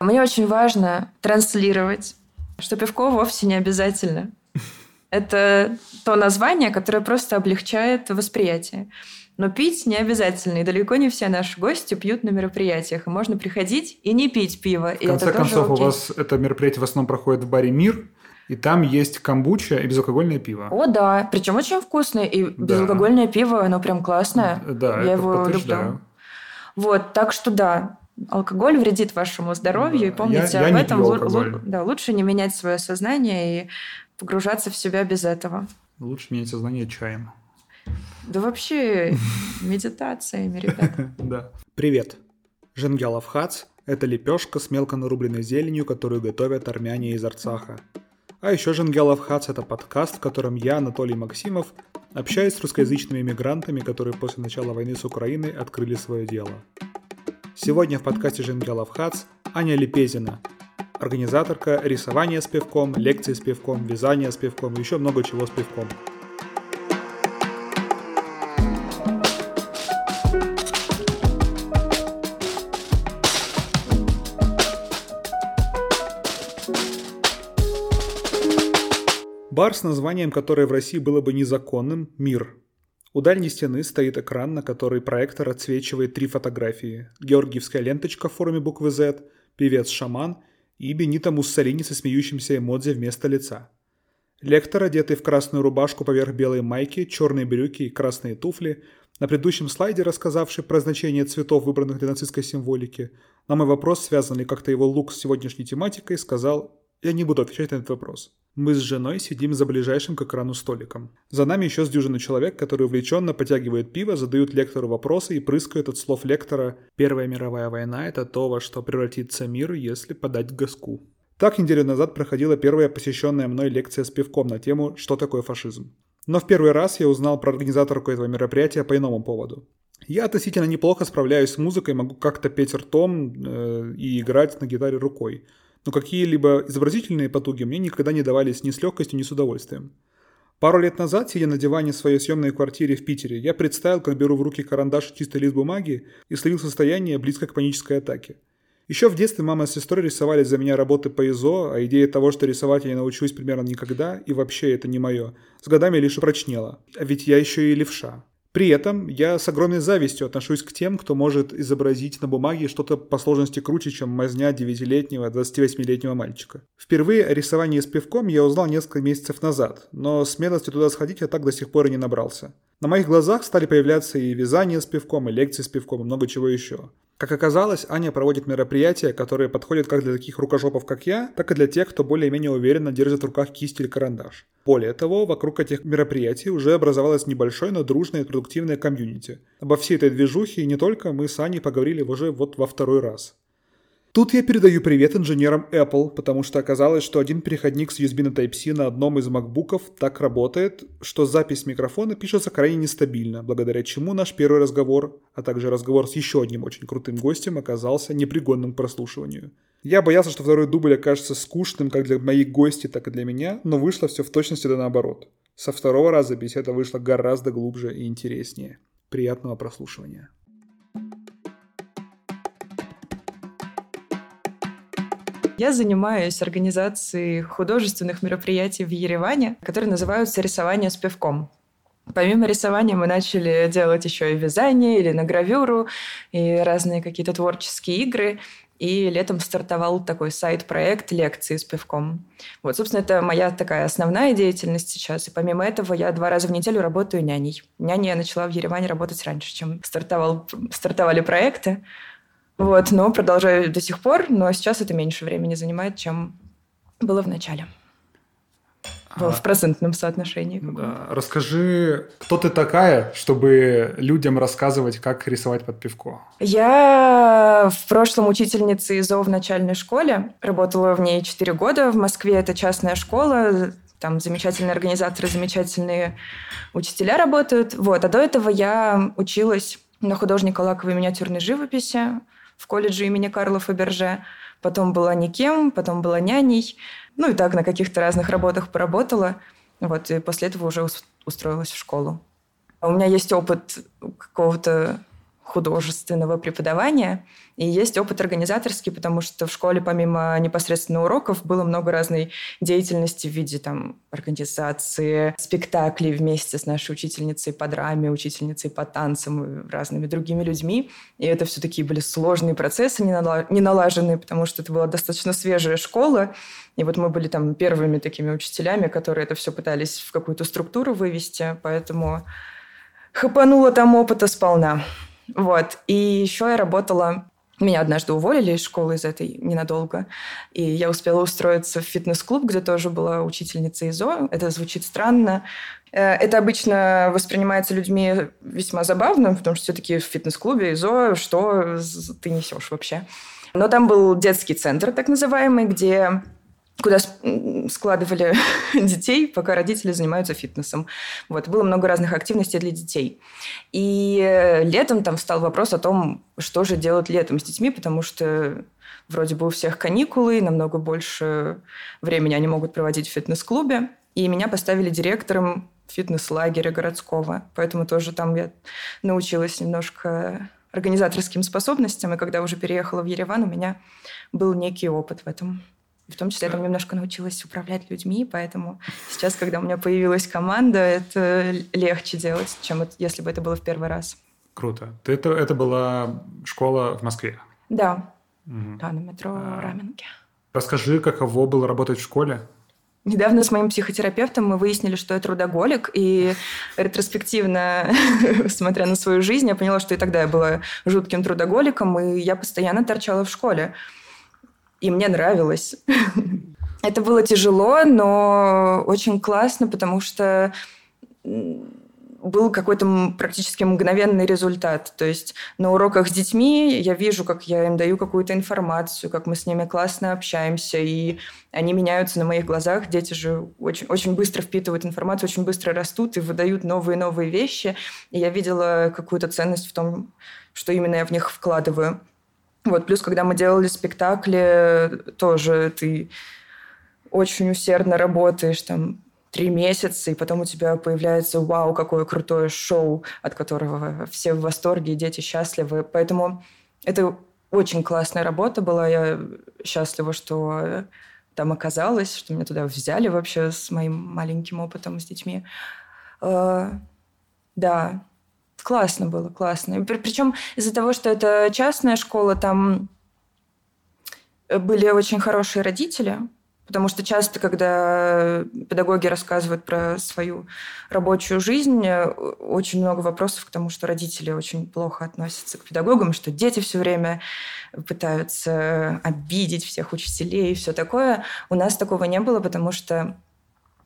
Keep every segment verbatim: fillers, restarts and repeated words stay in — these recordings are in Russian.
Мне очень важно транслировать, что пивко вовсе не обязательно. Это то название, которое просто облегчает восприятие. Но пить не обязательно, и далеко не все наши гости пьют на мероприятиях. И можно приходить и не пить пиво. В конце концов, у вас это мероприятие в основном проходит в баре «Мир», и там есть камбуча и безалкогольное пиво. О, да. Причем очень вкусное. И безалкогольное да. пиво, оно прям классное. Да, я это его люблю. Вот, так что да. Алкоголь вредит вашему здоровью, да. и помните я, об я этом. Л- л- да, лучше не менять свое сознание и погружаться в себя без этого. Лучше менять сознание чаем. Да вообще медитациями, ребята. Да. Привет. Женгялов хац – это лепешка с мелко нарубленной зеленью, которую готовят армяне из Арцаха. А еще Женгялов хац – это подкаст, в котором я, Анатолий Максимов, общаюсь с русскоязычными мигрантами, которые после начала войны с Украиной открыли свое дело. Сегодня в подкасте «Женгялов хац» Аня Лепезина, организаторка рисования с пивком, лекции с пивком, вязания с пивком и еще много чего с пивком. Бар с названием, которое в России было бы незаконным, «Мир». У дальней стены стоит экран, на который проектор отсвечивает три фотографии. Георгиевская ленточка в форме буквы Z, певец-шаман и Бенито Муссолини со смеющимся эмодзи вместо лица. Лектор, одетый в красную рубашку поверх белой майки, черные брюки и красные туфли, на предыдущем слайде рассказавший про значение цветов, выбранных для нацистской символики, на мой вопрос, связан ли как-то его лук с сегодняшней тематикой, сказал: «Я не буду отвечать на этот вопрос». Мы с женой сидим за ближайшим к экрану столиком. За нами еще с дюжину человек, которые увлеченно потягивают пиво, задают лектору вопросы и прыскают от слов лектора «Первая мировая война – это то, во что превратится мир, если подать газку». Так неделю назад проходила первая посещенная мной лекция с пивком на тему «Что такое фашизм?». Но в первый раз я узнал про организаторку этого мероприятия по иному поводу. Я относительно неплохо справляюсь с музыкой, могу как-то петь ртом э, и играть на гитаре рукой. Но какие-либо изобразительные потуги мне никогда не давались ни с легкостью, ни с удовольствием. Пару лет назад, сидя на диване в своей съемной квартире в Питере, я представил, как беру в руки карандаш и чистый лист бумаги и словил состояние, близко к панической атаке. Еще в детстве мама с сестрой рисовали за меня работы по ИЗО, а идея того, что рисовать я не научусь примерно никогда, и вообще это не мое, с годами лишь упрочнела. А ведь я еще и левша. При этом я с огромной завистью отношусь к тем, кто может изобразить на бумаге что-то по сложности круче, чем мазня девятилетнего, двадцативосьмилетнего мальчика. Впервые о рисовании с пивком я узнал несколько месяцев назад, но смелости туда сходить я так до сих пор и не набрался. На моих глазах стали появляться и вязание с пивком, и лекции с пивком, и много чего еще. Как оказалось, Аня проводит мероприятия, которые подходят как для таких рукожопов, как я, так и для тех, кто более-менее уверенно держит в руках кисть или карандаш. Более того, вокруг этих мероприятий уже образовалось небольшое, но дружное и продуктивное комьюнити. Обо всей этой движухе и не только мы с Аней поговорили уже вот во второй раз. Тут я передаю привет инженерам Apple, потому что оказалось, что один переходник с ю эс би на Type-C на одном из MacBook'ов так работает, что запись микрофона пишется крайне нестабильно, благодаря чему наш первый разговор, а также разговор с еще одним очень крутым гостем, оказался непригодным к прослушиванию. Я боялся, что второй дубль окажется скучным как для моих гостей, так и для меня, но вышло все в точности да наоборот. Со второго раза беседа вышла гораздо глубже и интереснее. Приятного прослушивания. Я занимаюсь организацией художественных мероприятий в Ереване, которые называются «Рисование с пивком». Помимо рисования мы начали делать еще и вязание, или на гравюру, и разные какие-то творческие игры. И летом стартовал такой сайт-проект «Лекции с пивком». Вот, собственно, это моя такая основная деятельность сейчас. И помимо этого я два раза в неделю работаю няней. Няней я начала в Ереване работать раньше, чем стартовал, стартовали проекты. Вот, но продолжаю до сих пор, но сейчас это меньше времени занимает, чем было в начале. Было а, в процентном соотношении. Да. Расскажи, кто ты такая, чтобы людям рассказывать, как рисовать под пивко? Я в прошлом учительница ИЗО в начальной школе. Работала в ней четыре года. В Москве это частная школа. Там замечательные организаторы, замечательные учителя работают. Вот. А до этого я училась на художника лаковой миниатюрной живописи в колледже имени Карла Фаберже, потом была никем, потом была няней, ну и так на каких-то разных работах поработала, вот, и после этого уже устроилась в школу. У меня есть опыт какого-то художественного преподавания. И есть опыт организаторский, потому что в школе помимо непосредственно уроков было много разной деятельности в виде там, организации спектаклей вместе с нашей учительницей по драме, учительницей по танцам и разными другими людьми. И это все такие были сложные процессы, не налаженные, потому что это была достаточно свежая школа. И вот мы были там первыми такими учителями, которые это все пытались в какую-то структуру вывести. Поэтому хапануло там опыта сполна. Вот. И еще я работала... Меня однажды уволили из школы из этой ненадолго. И я успела устроиться в фитнес-клуб, где тоже была учительница ИЗО. Это звучит странно. Это обычно воспринимается людьми весьма забавно, потому что все-таки в фитнес-клубе ИЗО, что ты несешь вообще? Но там был детский центр, так называемый, где... куда складывали детей, пока родители занимаются фитнесом. Вот. Было много разных активностей для детей. И летом там встал вопрос о том, что же делать летом с детьми, потому что вроде бы у всех каникулы, намного больше времени они могут проводить в фитнес-клубе. И меня поставили директором фитнес-лагеря городского. Поэтому тоже там я научилась немножко организаторским способностям. И когда уже переехала в Ереван, у меня был некий опыт в этом. В том числе я там немножко научилась управлять людьми, поэтому сейчас, когда у меня появилась команда, это легче делать, чем это, если бы это было в первый раз. Круто. Ты, это, это была школа в Москве? Да. Угу. Да, на метро а... Раменке. Расскажи, каково было работать в школе? Недавно с моим психотерапевтом мы выяснили, что я трудоголик, и ретроспективно, смотря на свою жизнь, я поняла, что и тогда я была жутким трудоголиком, и я постоянно торчала в школе. И мне нравилось. Это было тяжело, но очень классно, потому что был какой-то практически мгновенный результат. То есть на уроках с детьми я вижу, как я им даю какую-то информацию, как мы с ними классно общаемся, и они меняются на моих глазах. Дети же очень, очень быстро впитывают информацию, очень быстро растут и выдают новые-новые вещи. И я видела какую-то ценность в том, что именно я в них вкладываю. Вот, плюс, когда мы делали спектакли, тоже ты очень усердно работаешь там три месяца, и потом у тебя появляется вау, какое крутое шоу, от которого все в восторге, и дети счастливы. Поэтому это очень классная работа была. Я счастлива, что там оказалось, что меня туда взяли вообще с моим маленьким опытом, с детьми. Да. Классно было, классно. Причем из-за того, что это частная школа, там были очень хорошие родители, потому что часто, когда педагоги рассказывают про свою рабочую жизнь, очень много вопросов к тому, что родители очень плохо относятся к педагогам, что дети все время пытаются обидеть всех учителей и все такое. У нас такого не было, потому что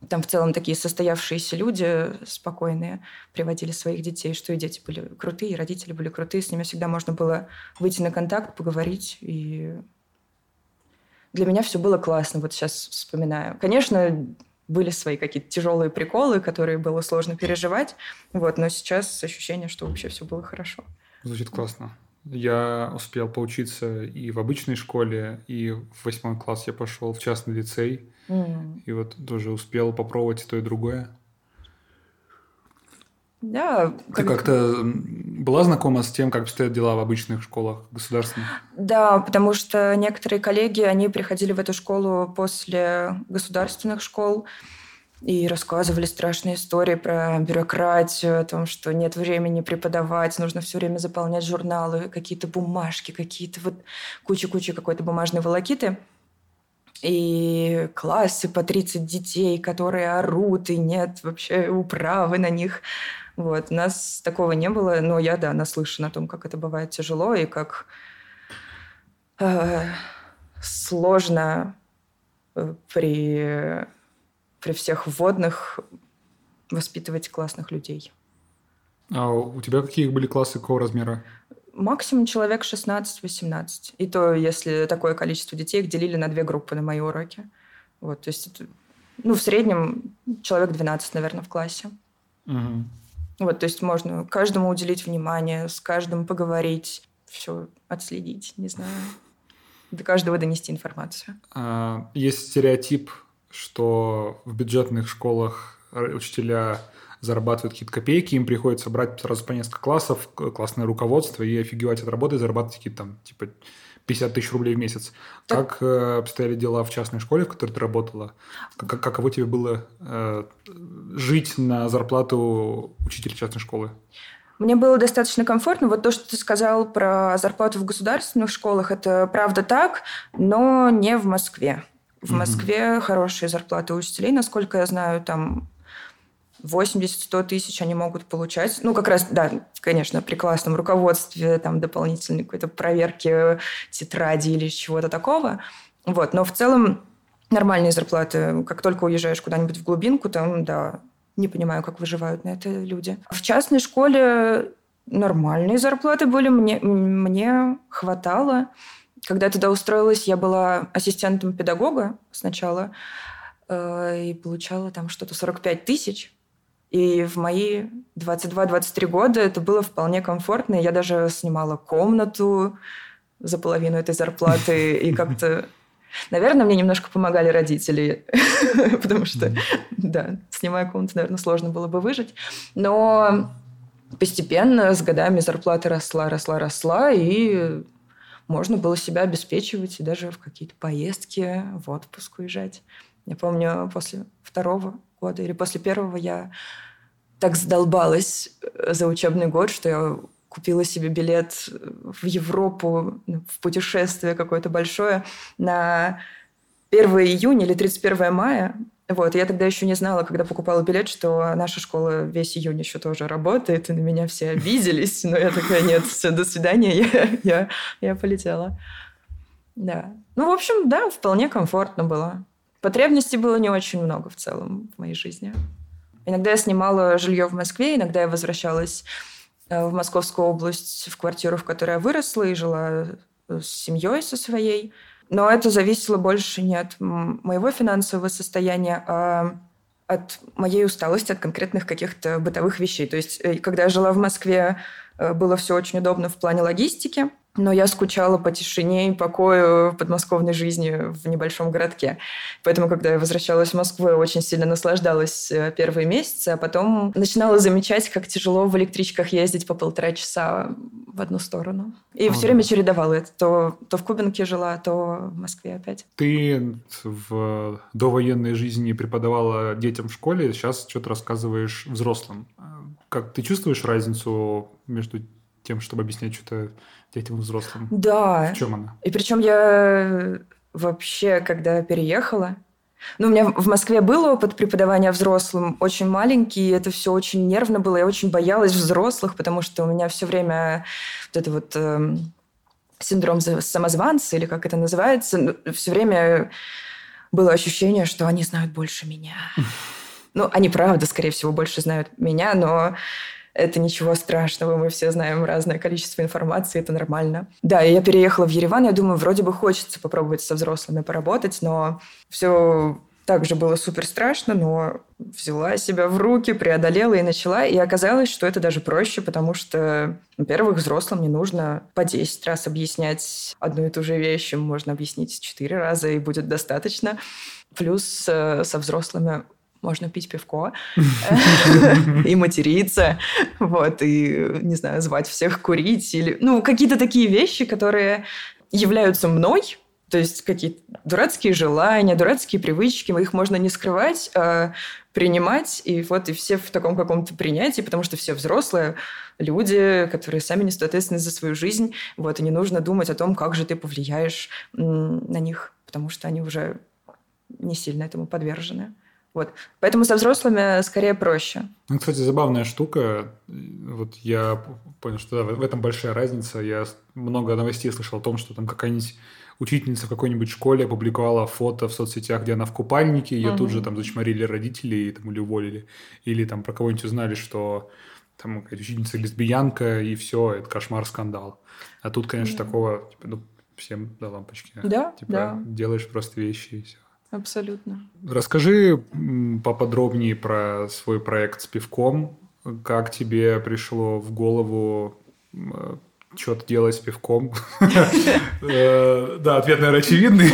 там в целом такие состоявшиеся люди, спокойные, приводили своих детей, что и дети были крутые, и родители были крутые. С ними всегда можно было выйти на контакт, поговорить. И для меня все было классно, вот сейчас вспоминаю. Конечно, были свои какие-то тяжелые приколы, которые было сложно переживать, вот, но сейчас ощущение, что вообще все было хорошо. Звучит классно. Я успел поучиться и в обычной школе, и в восьмой класс я пошел в частный лицей. Mm. И вот тоже успел попробовать и то, и другое. Да. Ты как... как-то была знакома с тем, как обстоят дела в обычных школах государственных? Да, потому что некоторые коллеги, они приходили в эту школу после государственных школ и рассказывали страшные истории про бюрократию, о том, что нет времени преподавать, нужно все время заполнять журналы, какие-то бумажки, какие-то вот куча-куча какой-то бумажной волокиты. И классы по тридцать детей, которые орут, и нет вообще управы на них. Вот. У нас такого не было, но я, да, наслышана о том, как это бывает тяжело и как э, сложно при... при всех вводных воспитывать классных людей. А у тебя какие были классы, какого размера? Максимум человек шестнадцать-восемнадцать. И то, если такое количество детей, их делили на две группы на мои уроки. Вот, то есть, ну, в среднем человек двенадцать, наверное, в классе. Угу. Вот, то есть можно каждому уделить внимание, с каждым поговорить, все отследить, не знаю, до каждого донести информацию. А, есть стереотип, что в бюджетных школах учителя зарабатывают какие-то копейки, им приходится брать сразу по несколько классов, классное руководство и офигевать от работы, зарабатывать какие-то там, типа, пятьдесят тысяч рублей в месяц. Так. Как э, обстояли дела в частной школе, в которой ты работала? Как, каково тебе было э, жить на зарплату учителя частной школы? Мне было достаточно комфортно. Вот то, что ты сказал про зарплату в государственных школах, это правда так, но не в Москве. В mm-hmm. Москве хорошие зарплаты у учителей, насколько я знаю, там восемьдесят-сто тысяч они могут получать. Ну, как раз, да, конечно, при классном руководстве, там, дополнительной какой-то проверке тетради или чего-то такого. Вот. Но в целом нормальные зарплаты. Как только уезжаешь куда-нибудь в глубинку, там, да, не понимаю, как выживают на это люди. В частной школе нормальные зарплаты были, мне, мне хватало. Когда я туда устроилась, я была ассистентом педагога сначала э, и получала там что-то сорок пять тысяч. И в мои двадцать два-двадцать три года это было вполне комфортно. Я даже снимала комнату за половину этой зарплаты. И как-то... Наверное, мне немножко помогали родители, потому что, да, снимая комнату, наверное, сложно было бы выжить. Но постепенно, с годами зарплата росла, росла, росла, и... можно было себя обеспечивать и даже в какие-то поездки, в отпуск уезжать. Я помню, после второго года или после первого я так задолбалась за учебный год, что я купила себе билет в Европу, в путешествие какое-то большое на первое июня или тридцать первое мая. Вот. Я тогда еще не знала, когда покупала билет, что наша школа весь июнь еще тоже работает, и на меня все обиделись. Но я такая, нет, все, до свидания, я, я, я полетела. Да. Ну, в общем, да, вполне комфортно было. Потребностей было не очень много в целом в моей жизни. Иногда я снимала жилье в Москве, иногда я возвращалась в Московскую область, в квартиру, в которой я выросла, и жила с семьей со своей. Но это зависело больше не от моего финансового состояния, а от моей усталости, от конкретных каких-то бытовых вещей. То есть, когда я жила в Москве, было все очень удобно в плане логистики, но я скучала по тишине и покою подмосковной жизни в небольшом городке. Поэтому, когда я возвращалась в Москву, я очень сильно наслаждалась первые месяцы, а потом начинала замечать, как тяжело в электричках ездить по полтора часа в одну сторону. И а, все да. время чередовала это. То, то в Кубинке жила, то в Москве опять. Ты в довоенной жизни преподавала детям в школе, сейчас что-то рассказываешь взрослым. Как ты чувствуешь разницу между тем, чтобы объяснять что-то детям и взрослым? Да. В чем она? И причем я вообще, когда переехала... Ну, у меня в Москве был опыт преподавания взрослым, очень маленький, и это все очень нервно было. Я очень боялась взрослых, потому что у меня все время вот это вот э, синдром самозванца, или как это называется, все время было ощущение, что они знают больше меня. Ну, они, правда, скорее всего, больше знают меня, но... Это ничего страшного, мы все знаем разное количество информации, это нормально. Да, и я переехала в Ереван, я думаю, вроде бы хочется попробовать со взрослыми поработать, но все так же было супер страшно, но взяла себя в руки, преодолела и начала. И оказалось, что это даже проще, потому что, во-первых, взрослым не нужно по десять раз объяснять одну и ту же вещь, им можно объяснить четыре раза, и будет достаточно. Плюс со взрослыми... можно пить пивко и материться, вот, и, не знаю, звать всех курить, или, ну, какие-то такие вещи, которые являются мной, то есть какие-то дурацкие желания, дурацкие привычки, их можно не скрывать, а принимать, и вот, и все в таком каком-то принятии, потому что все взрослые люди, которые сами несут ответственность за свою жизнь, вот, и не нужно думать о том, как же ты повлияешь на них, потому что они уже не сильно этому подвержены. Вот. Поэтому со взрослыми скорее проще. Ну, кстати, забавная штука. Вот я понял, что да, в этом большая разница. Я много новостей слышал о том, что там какая-нибудь учительница в какой-нибудь школе опубликовала фото в соцсетях, где она в купальнике, ее mm-hmm. тут же там зачморили родители там, или уволили. Или там про кого-нибудь узнали, что там какая-то учительница лесбиянка, и все, это кошмар, скандал. А тут, конечно, mm-hmm. такого типа, ну, всем до лампочки. Да, типа, да. Делаешь просто вещи и все. Абсолютно. Расскажи поподробнее про свой проект с пивком. Как тебе пришло в голову что-то делать с пивком? Да, ответ, наверное, очевидный,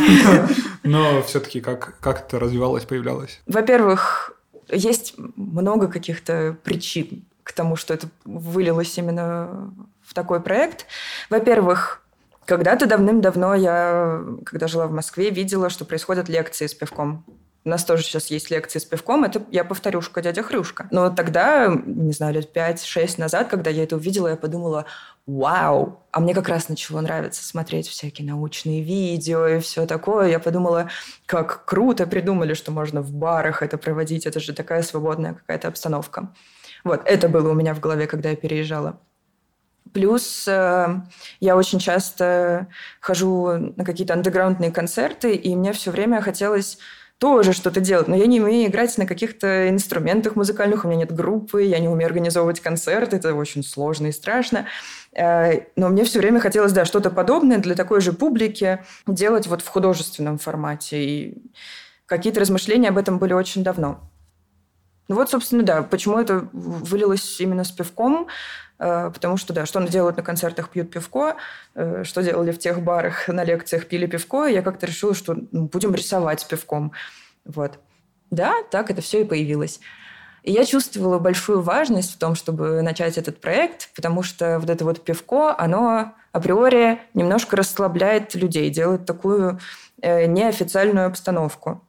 но все-таки как это развивалось, появлялось? Во-первых, Есть много каких-то причин к тому, что это вылилось именно в такой проект. Во-первых, когда-то давным-давно я, когда жила в Москве, видела, что происходят лекции с пивком. У нас тоже сейчас есть лекции с пивком. Это я повторюшка, дядя Хрюшка. Но тогда, не знаю, лет пять-шесть назад, когда я это увидела, я подумала, вау! А мне как раз начало нравиться смотреть всякие научные видео и все такое. Я подумала, как круто придумали, что можно в барах это проводить. Это же такая свободная какая-то обстановка. Вот, это было у меня в голове, когда я переезжала. Плюс я очень часто хожу на какие-то андеграундные концерты, и мне все время хотелось тоже что-то делать. Но я не умею играть на каких-то инструментах музыкальных, у меня нет группы, я не умею организовывать концерты, это очень сложно и страшно. Но мне все время хотелось, да, что-то подобное для такой же публики делать вот в художественном формате. И какие-то размышления об этом были очень давно. Ну вот, собственно, да, почему это вылилось именно с пивком, потому что, да, что делают на концертах, пьют пивко, что делали в тех барах, на лекциях пили пивко, и я как-то решила, что ну, будем рисовать с пивком. Вот. Да, так это все и появилось. И я чувствовала большую важность в том, чтобы начать этот проект, потому что вот это вот пивко, оно априори немножко расслабляет людей, делает такую неофициальную обстановку.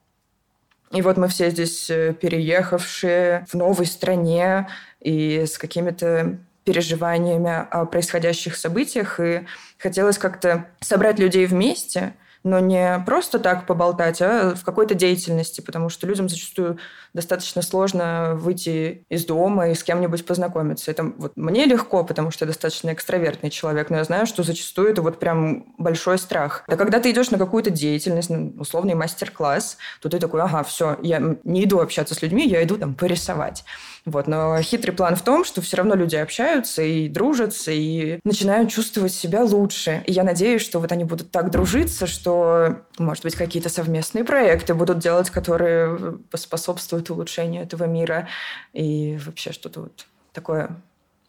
И вот мы все здесь переехавшие в новой стране и с какими-то переживаниями о происходящих событиях. И хотелось как-то собрать людей вместе, но не просто так поболтать, а в какой-то деятельности, потому что людям зачастую достаточно сложно выйти из дома и с кем-нибудь познакомиться. Это вот мне легко, потому что я достаточно экстравертный человек, но я знаю, что зачастую это вот прям большой страх. А когда ты идешь на какую-то деятельность, на условный мастер-класс, то ты такой, ага, все, я не иду общаться с людьми, я иду там порисовать. Вот. Но хитрый план в том, что все равно люди общаются и дружатся, и начинают чувствовать себя лучше. И я надеюсь, что вот они будут так дружиться, что что, может быть, какие-то совместные проекты будут делать, которые способствуют улучшению этого мира. И вообще что-то вот такое.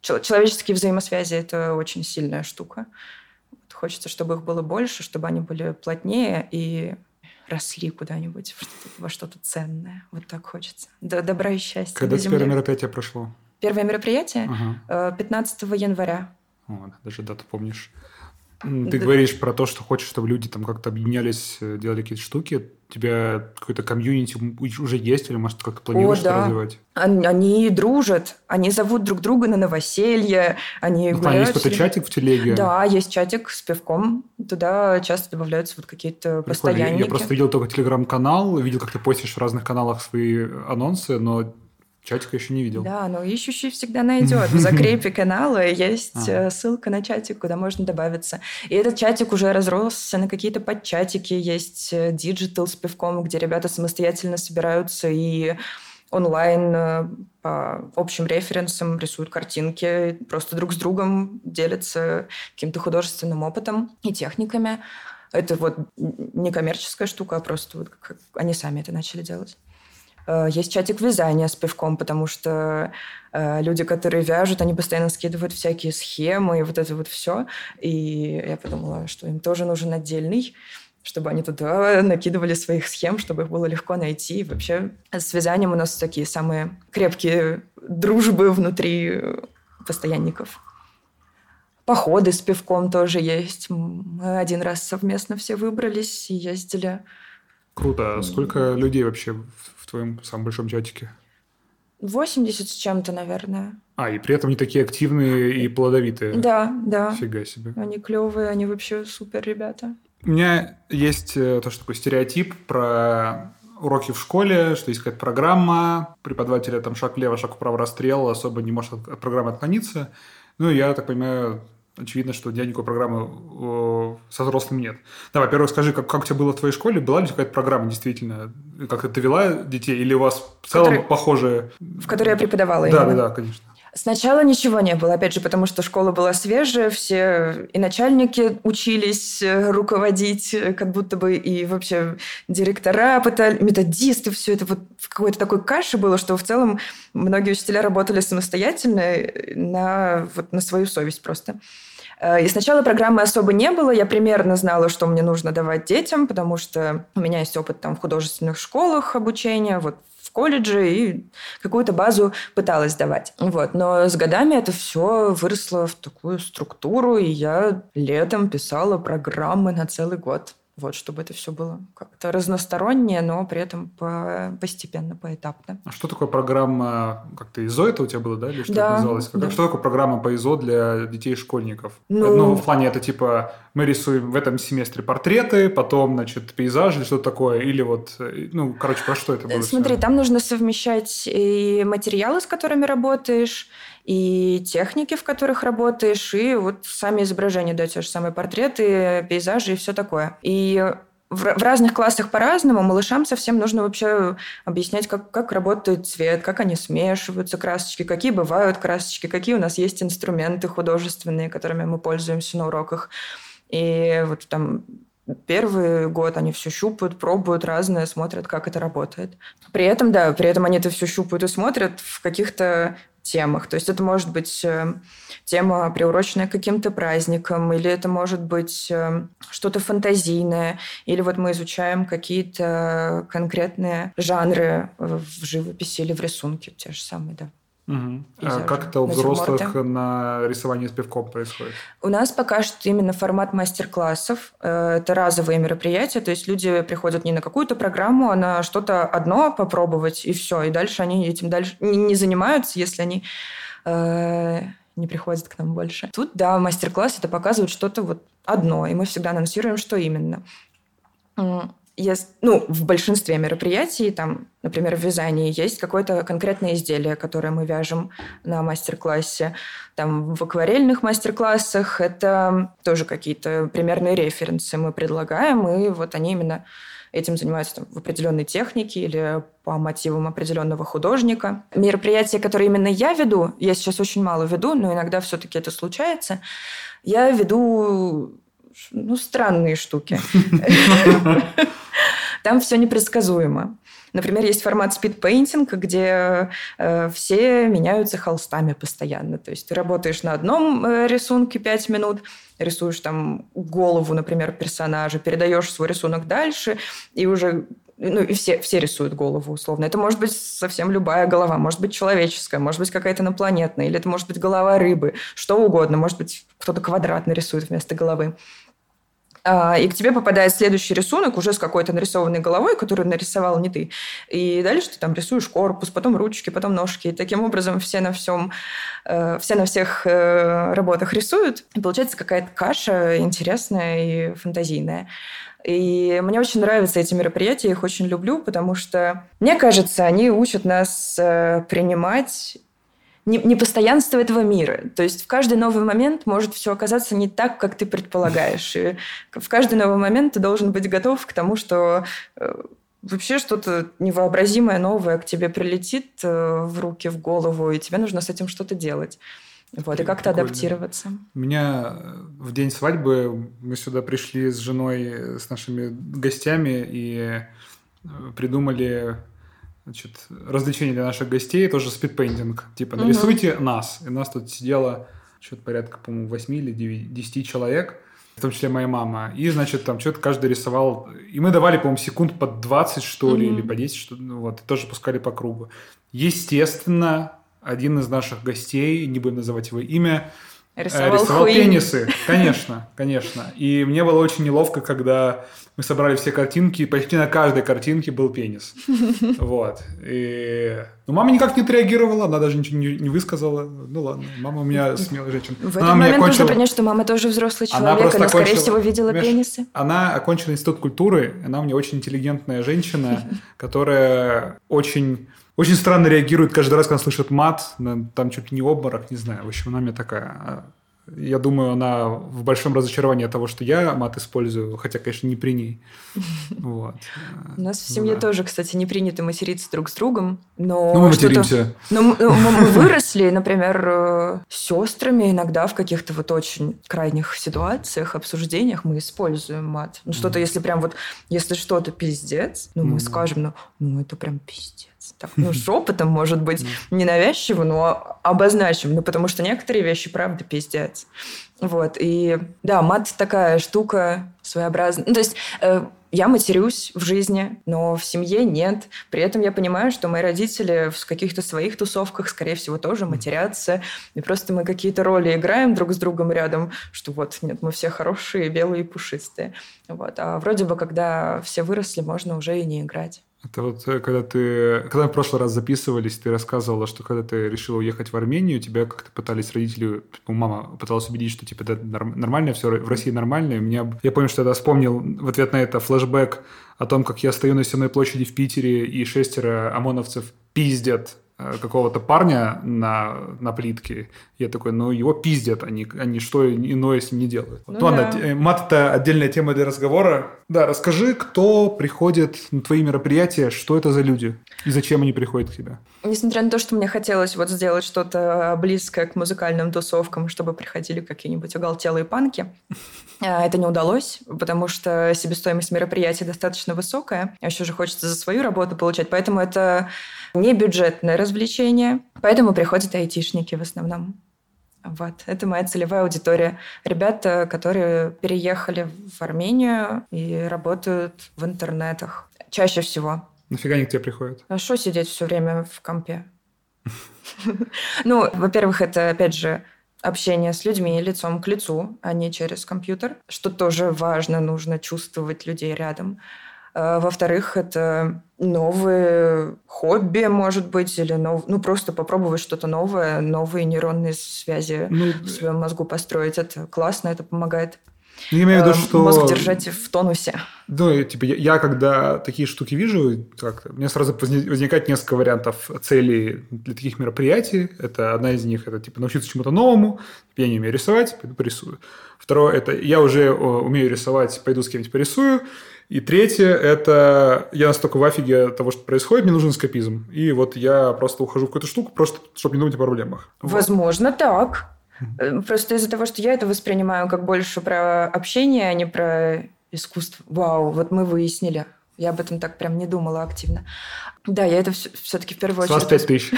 Человеческие взаимосвязи – это очень сильная штука. Вот хочется, чтобы их было больше, чтобы они были плотнее и росли куда-нибудь во что-то ценное. Вот так хочется. Добра и счастья. Когда первое мероприятие прошло? Первое мероприятие? Ага. пятнадцатого января. О, даже дату помнишь. Ты да. говоришь про то, что хочешь, чтобы люди там как-то объединялись, делали какие-то штуки. У тебя какое-то комьюнити уже есть или, может, как-то планируешь О, да. это развивать? Они, они дружат, они зовут друг друга на новоселье, они ну, гуляют. А есть какой-то чатик в телеге? Да, есть чатик с пивком. Туда часто добавляются вот какие-то Прикольно. постоянники. Я просто видел только телеграм-канал, видел, как ты постишь в разных каналах свои анонсы, но... Чатика еще не видел. Да, но ищущий всегда найдет. В закрепе канала есть а. ссылка на чатик, куда можно добавиться. И этот чатик уже разросся на какие-то подчатики. Есть диджитал с пивком, где ребята самостоятельно собираются и онлайн по общим референсам рисуют картинки, просто друг с другом делятся каким-то художественным опытом и техниками. Это вот не коммерческая штука, а просто вот как они сами это начали делать. Есть чатик вязания с пивком, потому что э, люди, которые вяжут, они постоянно скидывают всякие схемы и вот это вот все. И я подумала, что им тоже нужен отдельный, чтобы они туда накидывали своих схем, чтобы их было легко найти. И вообще с вязанием у нас такие самые крепкие дружбы внутри постоянников. Походы с пивком тоже есть. Мы один раз совместно все выбрались и ездили. Круто. А сколько людей вообще в твоем самом большом чатике? восемьдесят с чем-то, наверное. А, и при этом они такие активные и плодовитые. Да, да. Фига себе. Они клевые, они вообще супер ребята. У меня есть тоже такой стереотип про уроки в школе, что есть какая-то программа, преподавателя там шаг влево, шаг вправо, расстрел, особо не может от программы отклониться. Ну, я так понимаю... Очевидно, что никакой программы со взрослым нет. Да, во-первых, скажи, как, как у тебя было в твоей школе? Была ли какая-то программа действительно? Как-то ты вела детей? Или у вас в целом похожая? В которой я преподавала. Да, да, да, конечно. Сначала ничего не было, опять же, потому что школа была свежая, все и начальники учились руководить, как будто бы и вообще директора, методисты, все это вот в какой-то такой каше было, что в целом многие учителя работали самостоятельно на, вот, на свою совесть просто. И сначала программы особо не было. Я примерно знала, что мне нужно давать детям, потому что у меня есть опыт там, в художественных школах обучения, вот в колледже и какую-то базу пыталась давать. Вот. Но с годами это все выросло в такую структуру, и я летом писала программы на целый год. Вот, чтобы это все было как-то разностороннее, но при этом по- постепенно, поэтапно. А что такое программа, как-то ИЗО это у тебя было, да? Или что да, это называлось? Как, да. Что такое программа по ИЗО для детей и школьников? Ну, ну, в плане это типа мы рисуем в этом семестре портреты, потом, значит, пейзажи или что-то такое. Или вот, ну, короче, про что это было? Смотри, все? Там нужно совмещать и материалы, с которыми работаешь, и техники, в которых работаешь, и вот сами изображения, да, те же самые портреты, пейзажи и все такое. И в, в разных классах по-разному. Малышам совсем нужно вообще объяснять, как, как работает цвет, как они смешиваются, красочки, какие бывают красочки, какие у нас есть инструменты художественные, которыми мы пользуемся на уроках. И вот там... Первый год они все щупают, пробуют разное, смотрят, как это работает. При этом, да, при этом они это все щупают и смотрят в каких-то темах. То есть это может быть тема, приуроченная к каким-то праздникам, или это может быть что-то фантазийное, или вот мы изучаем какие-то конкретные жанры в живописи или в рисунке, те же самые, да. Угу. А как это у взрослых на рисовании с пивком происходит? У нас пока что именно формат мастер-классов. Это разовые мероприятия, то есть люди приходят не на какую-то программу, а на что-то одно попробовать, и все. И дальше они этим дальше не занимаются, если они э, не приходят к нам больше. Тут, да, мастер-класс – это показывает что-то вот одно, и мы всегда анонсируем, что именно. Есть, ну, в большинстве мероприятий, там, например, в вязании есть какое-то конкретное изделие, которое мы вяжем на мастер-классе. Там, в акварельных мастер-классах это тоже какие-то примерные референсы мы предлагаем, и вот они именно этим занимаются там, в определенной технике или по мотивам определенного художника. Мероприятия, которые именно я веду, я сейчас очень мало веду, но иногда все-таки это случается, я веду... Ну, странные штуки. Там все непредсказуемо. Например, есть формат спидпейнтинг, где э, все меняются холстами постоянно. То есть ты работаешь на одном э, рисунке пять минут, рисуешь там голову, например, персонажа, передаешь свой рисунок дальше, и уже... Ну, и все, все рисуют голову, условно. Это может быть совсем любая голова. Может быть, человеческая, может быть, какая-то инопланетная, или это может быть голова рыбы, что угодно. Может быть, кто-то квадратно рисует вместо головы. И к тебе попадает следующий рисунок уже с какой-то нарисованной головой, которую нарисовал не ты. И дальше ты там рисуешь корпус, потом ручки, потом ножки. И таким образом все на, всем, все на всех работах рисуют. И получается какая-то каша интересная и фантазийная. И мне очень нравятся эти мероприятия, я их очень люблю, потому что, мне кажется, они учат нас принимать... непостоянство этого мира. То есть в каждый новый момент может все оказаться не так, как ты предполагаешь. И в каждый новый момент ты должен быть готов к тому, что вообще что-то невообразимое, новое к тебе прилетит в руки, в голову, и тебе нужно с этим что-то делать. Вот, и как-то прикольно адаптироваться. У меня в день свадьбы мы сюда пришли с женой, с нашими гостями, и придумали... Значит, развлечение для наших гостей, тоже спидпейнтинг. Типа, нарисуйте uh-huh. нас. И нас тут сидело что-то порядка, по-моему, восемь или десять человек, в том числе моя мама. И, значит, там что-то каждый рисовал. И мы давали, по-моему, секунд по двадцать, что ли, uh-huh. или по десять, что ли. Ну, вот, и тоже пускали по кругу. Естественно, один из наших гостей, не будем называть его имя, рисовал, рисовал пенисы. Конечно, конечно. И мне было очень неловко, когда мы собрали все картинки, и почти на каждой картинке был пенис. Вот. И... Но мама никак не отреагировала, она даже ничего не высказала. Ну ладно, мама у меня смелая женщина. В этот она момент кончила... нужно понять, что мама тоже взрослый человек, она, она скорее окончила... всего, видела Миш, пенисы. Она окончила институт культуры, она у меня очень интеллигентная женщина, которая очень... Очень странно реагирует каждый раз, когда слышит мат, там чуть ли не обморок, не знаю. В общем, она у меня такая... Я думаю, она в большом разочаровании от того, что я мат использую, хотя, конечно, не при ней. Вот. У нас в семье да. тоже, кстати, не принято материться друг с другом. Но ну, мы материмся. Но мы, мы выросли, например, с сестрами иногда в каких-то вот очень крайних ситуациях, обсуждениях мы используем мат. Ну, что-то, mm-hmm. если прям вот, если что-то пиздец, ну, мы mm-hmm. скажем, ну, ну, это прям пиздец. Так, ну, шепотом, может быть, ненавязчиво, но обозначим. Ну, потому что некоторые вещи, правда, пиздец. получается. Вот, и да, мат такая штука своеобразная. Ну, то есть э, я матерюсь в жизни, но в семье нет. При этом я понимаю, что мои родители в каких-то своих тусовках, скорее всего, тоже матерятся. И просто мы какие-то роли играем друг с другом рядом, что вот, нет, мы все хорошие, белые, пушистые. Вот. А вроде бы, когда все выросли, можно уже и не играть. Это вот когда ты... Когда мы в прошлый раз записывались, ты рассказывала, что когда ты решила уехать в Армению, тебя как-то пытались родители... Мама пыталась убедить, что типа это нормально, все в России нормально. И меня... Я помню, что я тогда вспомнил в ответ на это флешбэк о том, как я стою на Сенной площади в Питере, и шестеро ОМОНовцев пиздят какого-то парня на, на плитке. Я такой, ну, его пиздят, они, они что иное с ним не делают. Ну, ну да. Ладно, мат – это отдельная тема для разговора. Да, расскажи, кто приходит на твои мероприятия, что это за люди и зачем они приходят к тебе? Несмотря на то, что мне хотелось вот сделать что-то близкое к музыкальным тусовкам, чтобы приходили какие-нибудь оголтелые панки, это не удалось, потому что себестоимость мероприятия достаточно высокая. Еще же хочется за свою работу получать, поэтому это не бюджетное развлечение. Поэтому приходят айтишники в основном. Вот. Это моя целевая аудитория. Ребята, которые переехали в Армению и работают в интернетах. Чаще всего. Нафига они к тебе приходят? А что сидеть все время в компе? Ну, во-первых, это, опять же, общение с людьми лицом к лицу, а не через компьютер, что тоже важно, нужно чувствовать людей рядом. Во-вторых, это новые хобби, может быть, или нов... ну, просто попробовать что-то новое, новые нейронные связи ну, в своем мозгу построить. Это классно, это помогает. Я имею в виду, что... Мозг держать в тонусе. Ну, типа, я, я когда такие штуки вижу, как-то, у меня сразу возникает несколько вариантов целей для таких мероприятий. Это одна из них, это типа научиться чему-то новому. Я не умею рисовать, пойду порисую. Второе, это я уже умею рисовать, пойду с кем-нибудь порисую. И третье, это я настолько в афиге от того, что происходит, мне нужен эскапизм. И вот я просто ухожу в какую-то штуку, просто чтобы не думать о проблемах. Возможно, вот. Так. Просто из-за того, что я это воспринимаю как больше про общение, а не про искусство. Вау, вот мы выяснили. Я об этом так прям не думала активно. Да, я это все-таки в первую очередь... двадцать пять тысяч.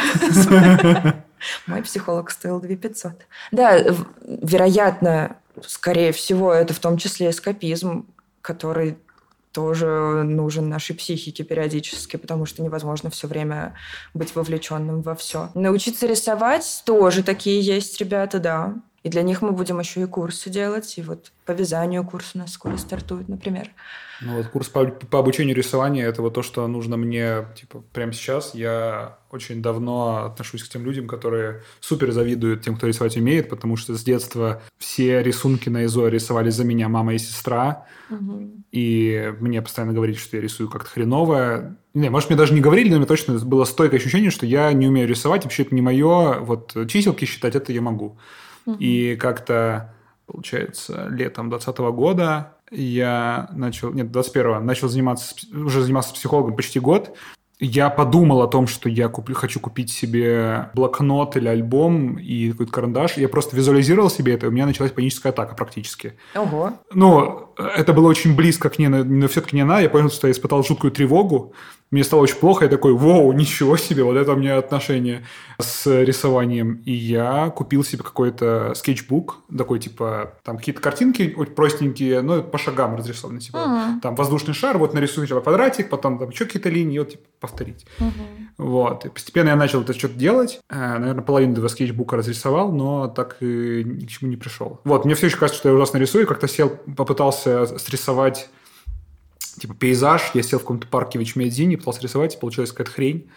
Мой психолог стоил две тысячи пятьсот. Да, вероятно, скорее всего, это в том числе эскапизм, который... тоже нужен нашей психике периодически, потому что невозможно все время быть вовлеченным во все. Научиться рисовать тоже такие есть ребята, да. И для них мы будем еще и курсы делать. И вот по вязанию курс у нас скоро стартует, например. Ну вот курс по, по обучению рисования – это вот то, что нужно мне типа прямо сейчас. Я очень давно отношусь к тем людям, которые супер завидуют тем, кто рисовать умеет, потому что с детства все рисунки на изо рисовали за меня мама и сестра. Угу. И мне постоянно говорили, что я рисую как-то хреново. Не, может, мне даже не говорили, но у меня точно было стойкое ощущение, что я не умею рисовать. Вообще это не мое. Вот чиселки считать – это я могу. И как-то, получается, летом двадцатого года я начал... Нет, двадцать первого начал заниматься... Уже занимался психологом почти год. Я подумал о том, что я куплю, хочу купить себе блокнот или альбом и какой-то карандаш. Я просто визуализировал себе это, и у меня началась паническая атака практически. Ого. Ну, это было очень близко к ней, но все-таки не она. Я понял, что я испытал жуткую тревогу. Мне стало очень плохо. Я такой, вау, ничего себе, вот это у меня отношение с рисованием. И я купил себе какой-то скетчбук, такой типа, там какие-то картинки простенькие, но по шагам разрисованы. Типа, угу. Там воздушный шар, вот нарисую типа, квадратик, потом там еще какие-то линии, вот типа повторить. Угу. Вот. И постепенно я начал это что-то делать. Наверное, половину этого скетчбука разрисовал, но так и ни к чему не пришел. Вот. Мне все еще кажется, что я ужасно рисую. Как-то сел, попытался срисовать типа пейзаж. Я сел в каком-то парке в Ачмядзи, пытался рисовать, и получилась какая-то хрень.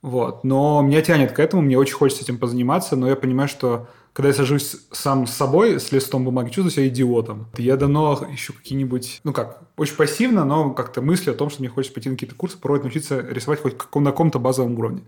Вот. Но меня тянет к этому, мне очень хочется этим позаниматься, но я понимаю, что когда я сажусь сам с собой, с листом бумаги, чувствую себя идиотом. Я давно ищу какие-нибудь, ну как, очень пассивно, но как-то мысли о том, что мне хочется пойти на какие-то курсы, попробовать научиться рисовать хоть на каком-то базовом уровне.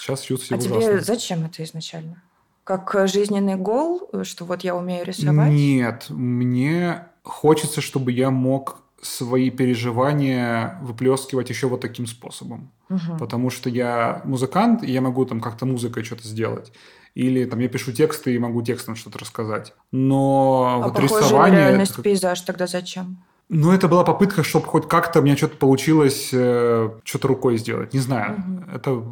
Сейчас чувствую себя ужасно. А тебе зачем это изначально? Как жизненный гол, что вот я умею рисовать? Нет, мне хочется, чтобы я мог свои переживания выплескивать еще вот таким способом. Угу. Потому что я музыкант, и я могу там как-то музыкой что-то сделать. Или там я пишу тексты и могу текстом что-то рассказать. Но а вот рисование... А похожая на реальность это... пейзаж тогда зачем? Ну, это была попытка, чтобы хоть как-то у меня что-то получилось, э, что-то рукой сделать. Не знаю. Угу. Это...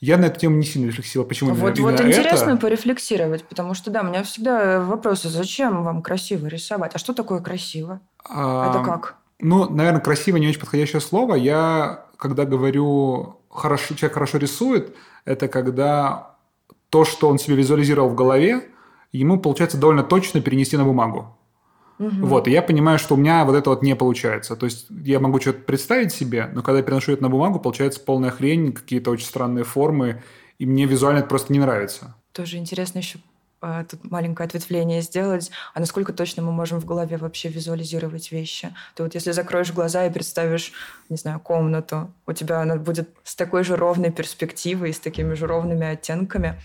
Я на эту тему не сильно рефлексировала. Почему вот, именно вот это? Вот интересно порефлексировать, потому что, да, у меня всегда вопросы, зачем вам красиво рисовать? А что такое красиво? А... Это как? Ну, наверное, красиво не очень подходящее слово. Я, когда говорю, хорошо, человек хорошо рисует, это когда то, что он себе визуализировал в голове, ему получается довольно точно перенести на бумагу. Угу. Вот, и я понимаю, что у меня вот это вот не получается. То есть я могу что-то представить себе, но когда я переношу это на бумагу, получается полная хрень, какие-то очень странные формы, и мне визуально это просто не нравится. Тоже интересно еще а, тут маленькое ответвление сделать. А насколько точно мы можем в голове вообще визуализировать вещи? Ты вот если закроешь глаза и представишь, не знаю, комнату, у тебя она будет с такой же ровной перспективой, с такими же ровными оттенками.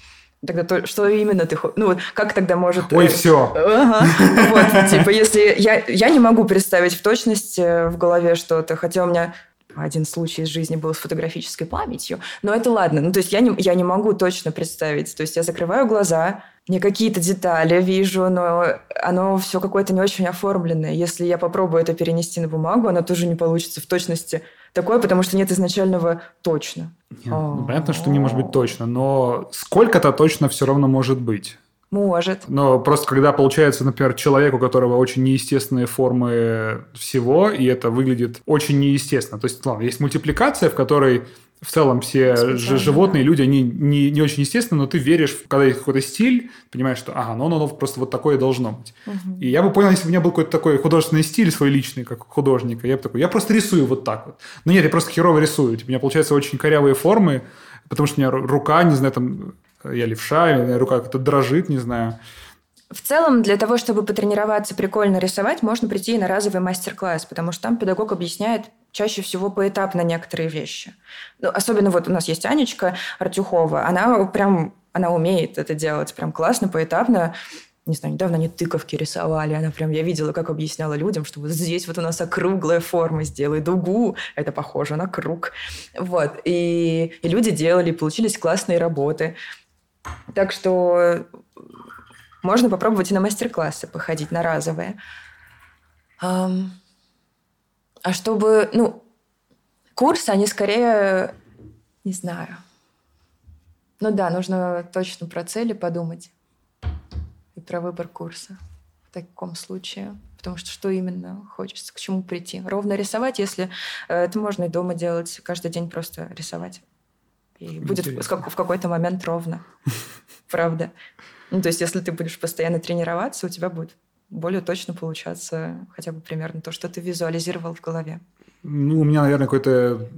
Тогда то, что именно ты хочешь? Ну, вот как тогда может... Ой, э- все. Ага. Вот, типа, если... Я, я не могу представить в точности в голове что-то, хотя у меня один случай из жизни был с фотографической памятью, но это ладно. Ну, то есть я не, я не могу точно представить. То есть я закрываю глаза, не какие-то детали вижу, но оно все какое-то не очень оформленное. Если я попробую это перенести на бумагу, оно тоже не получится в точности такое, потому что нет изначального точно. Нет, ну, понятно, что не может быть точно, но сколько-то точно все равно может быть. Может. Но просто когда получается, например, человек, у которого очень неестественные формы всего, и это выглядит очень неестественно. То есть, ладно, есть мультипликация, в которой в целом все специально, животные, да. люди, они не, не очень естественны, но ты веришь, когда есть какой-то стиль, понимаешь, что ага, ну, ну, ну просто вот такое должно быть. Угу. И я бы понял, если бы у меня был какой-то такой художественный стиль свой личный, как художника, я бы такой, я просто рисую вот так вот. Но нет, я просто херово рисую. У меня получаются очень корявые формы, потому что у меня рука, не знаю, там... Я левша, у меня рука как-то дрожит, не знаю. В целом, для того, чтобы потренироваться прикольно рисовать, можно прийти и на разовый мастер-класс, потому что там педагог объясняет чаще всего поэтапно некоторые вещи. Ну, особенно вот у нас есть Анечка Артюхова. Она прям, она умеет это делать прям классно, поэтапно. Не знаю, недавно они тыковки рисовали. Она прям, я видела, как объясняла людям, что вот здесь вот у нас округлая форма, сделай дугу, это похоже на круг. Вот. И, и люди делали, получились классные работы. Так что можно попробовать и на мастер-классы походить, на разовые. А, а чтобы... Ну, курсы, они скорее... Не знаю. Ну да, нужно точно про цели подумать. И про выбор курса в таком случае. Потому что что именно хочется, к чему прийти. Ровно рисовать, если... Это можно и дома делать. Каждый день просто рисовать. И будет в какой-то момент ровно. Правда. Ну, то есть, если ты будешь постоянно тренироваться, у тебя будет более точно получаться хотя бы примерно то, что ты визуализировал в голове. Ну, у меня, наверное, какой-то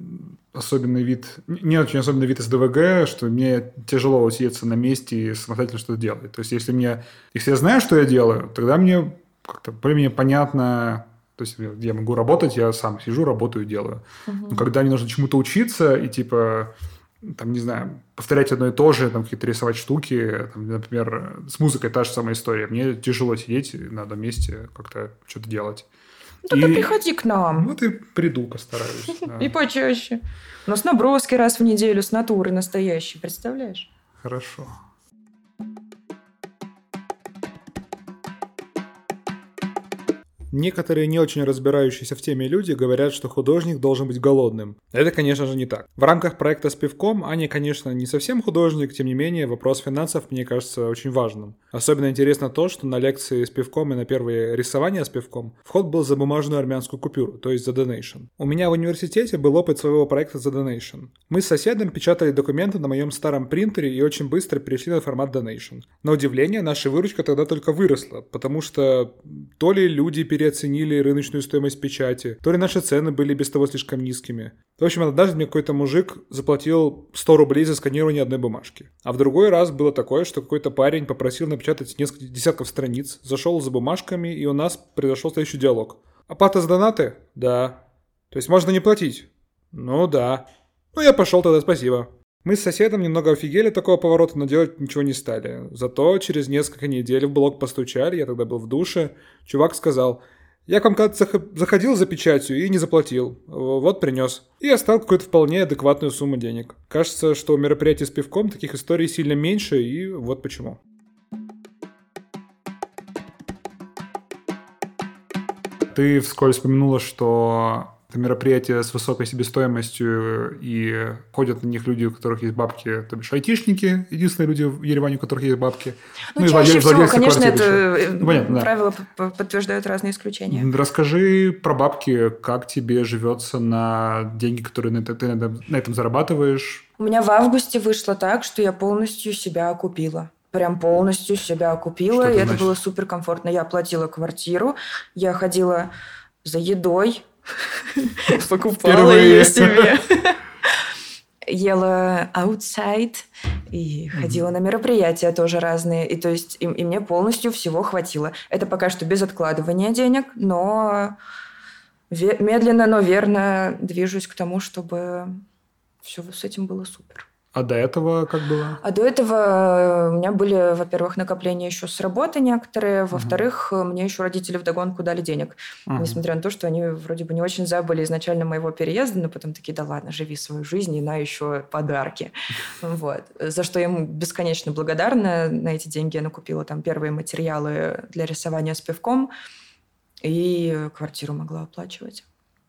особенный вид... Не очень особенный вид СДВГ, что мне тяжело усидеться на месте и самостоятельно что-то делать. То есть, если, мне... если я знаю, что я делаю, тогда мне как-то более-менее понятно... То есть, я могу работать, я сам сижу, работаю, делаю. Угу. Но когда мне нужно чему-то учиться и типа... Там, не знаю, повторять одно и то же, там, какие-то рисовать штуки. Там, например, с музыкой та же самая история. Мне тяжело сидеть на одном месте, как-то что-то делать. Ну, тогда и... приходи к нам. Ну, ты приду, постараюсь. И почаще. У нас наброски раз в неделю с натуры настоящие, представляешь? Хорошо. Некоторые не очень разбирающиеся в теме люди говорят, что художник должен быть голодным. Это, конечно же, не так. В рамках проекта с пивком Аня, конечно, не совсем художник, тем не менее, вопрос финансов, мне кажется, очень важным. Особенно интересно то, что на лекции с пивком и на первые рисования с пивком вход был за бумажную армянскую купюру, то есть за донейшн. У меня в университете был опыт своего проекта за донейшн. Мы с соседом печатали документы на моем старом принтере и очень быстро перешли на формат донейшн. На удивление, наша выручка тогда только выросла, потому что то ли люди перестали оценили рыночную стоимость печати, то ли наши цены были без того слишком низкими. В общем, однажды мне какой-то мужик заплатил сто рублей за сканирование одной бумажки. А в другой раз было такое, что какой-то парень попросил напечатать несколько десятков страниц, зашел за бумажками, и у нас произошел следующий диалог. «Оплата за донаты?» «Да». «То есть можно не платить?» «Ну да». «Ну я пошел тогда, спасибо». Мы с соседом немного офигели такого поворота, но делать ничего не стали. Зато через несколько недель в блог постучали, я тогда был в душе. Чувак сказал, я к вам когда-то заходил за печатью и не заплатил. Вот принес. И оставил какую-то вполне адекватную сумму денег. Кажется, что у мероприятий с пивком таких историй сильно меньше, и вот почему. Ты вскользь упомянула, что это мероприятие с высокой себестоимостью, и ходят на них люди, у которых есть бабки, то бишь айтишники, единственные люди в Ереване, у которых есть бабки. Ну, ну чаще всего, конечно, это ну, понятно, правила да. подтверждают разные исключения. Расскажи про бабки, как тебе живется на деньги, которые ты на этом зарабатываешь. У меня в августе вышло так, что я полностью себя окупила. Прям полностью себя купила, Что это и это значит? Было суперкомфортно. Я оплатила квартиру, я ходила за едой, покупала ее себе, ела outside и ходила на мероприятия тоже разные. И то есть и мне полностью всего хватило. Это пока что без откладывания денег, но медленно, но верно движусь к тому, чтобы все с этим было супер. А до этого как было? А до этого у меня были, во-первых, накопления еще с работы некоторые, во-вторых, uh-huh. мне еще родители вдогонку дали денег. Uh-huh. Несмотря на то, что они вроде бы не очень забыли изначально моего переезда, но потом такие, да ладно, живи свою жизнь и на еще подарки. Вот. За что я им бесконечно благодарна. На эти деньги я накупила там первые материалы для рисования с пивком и квартиру могла оплачивать.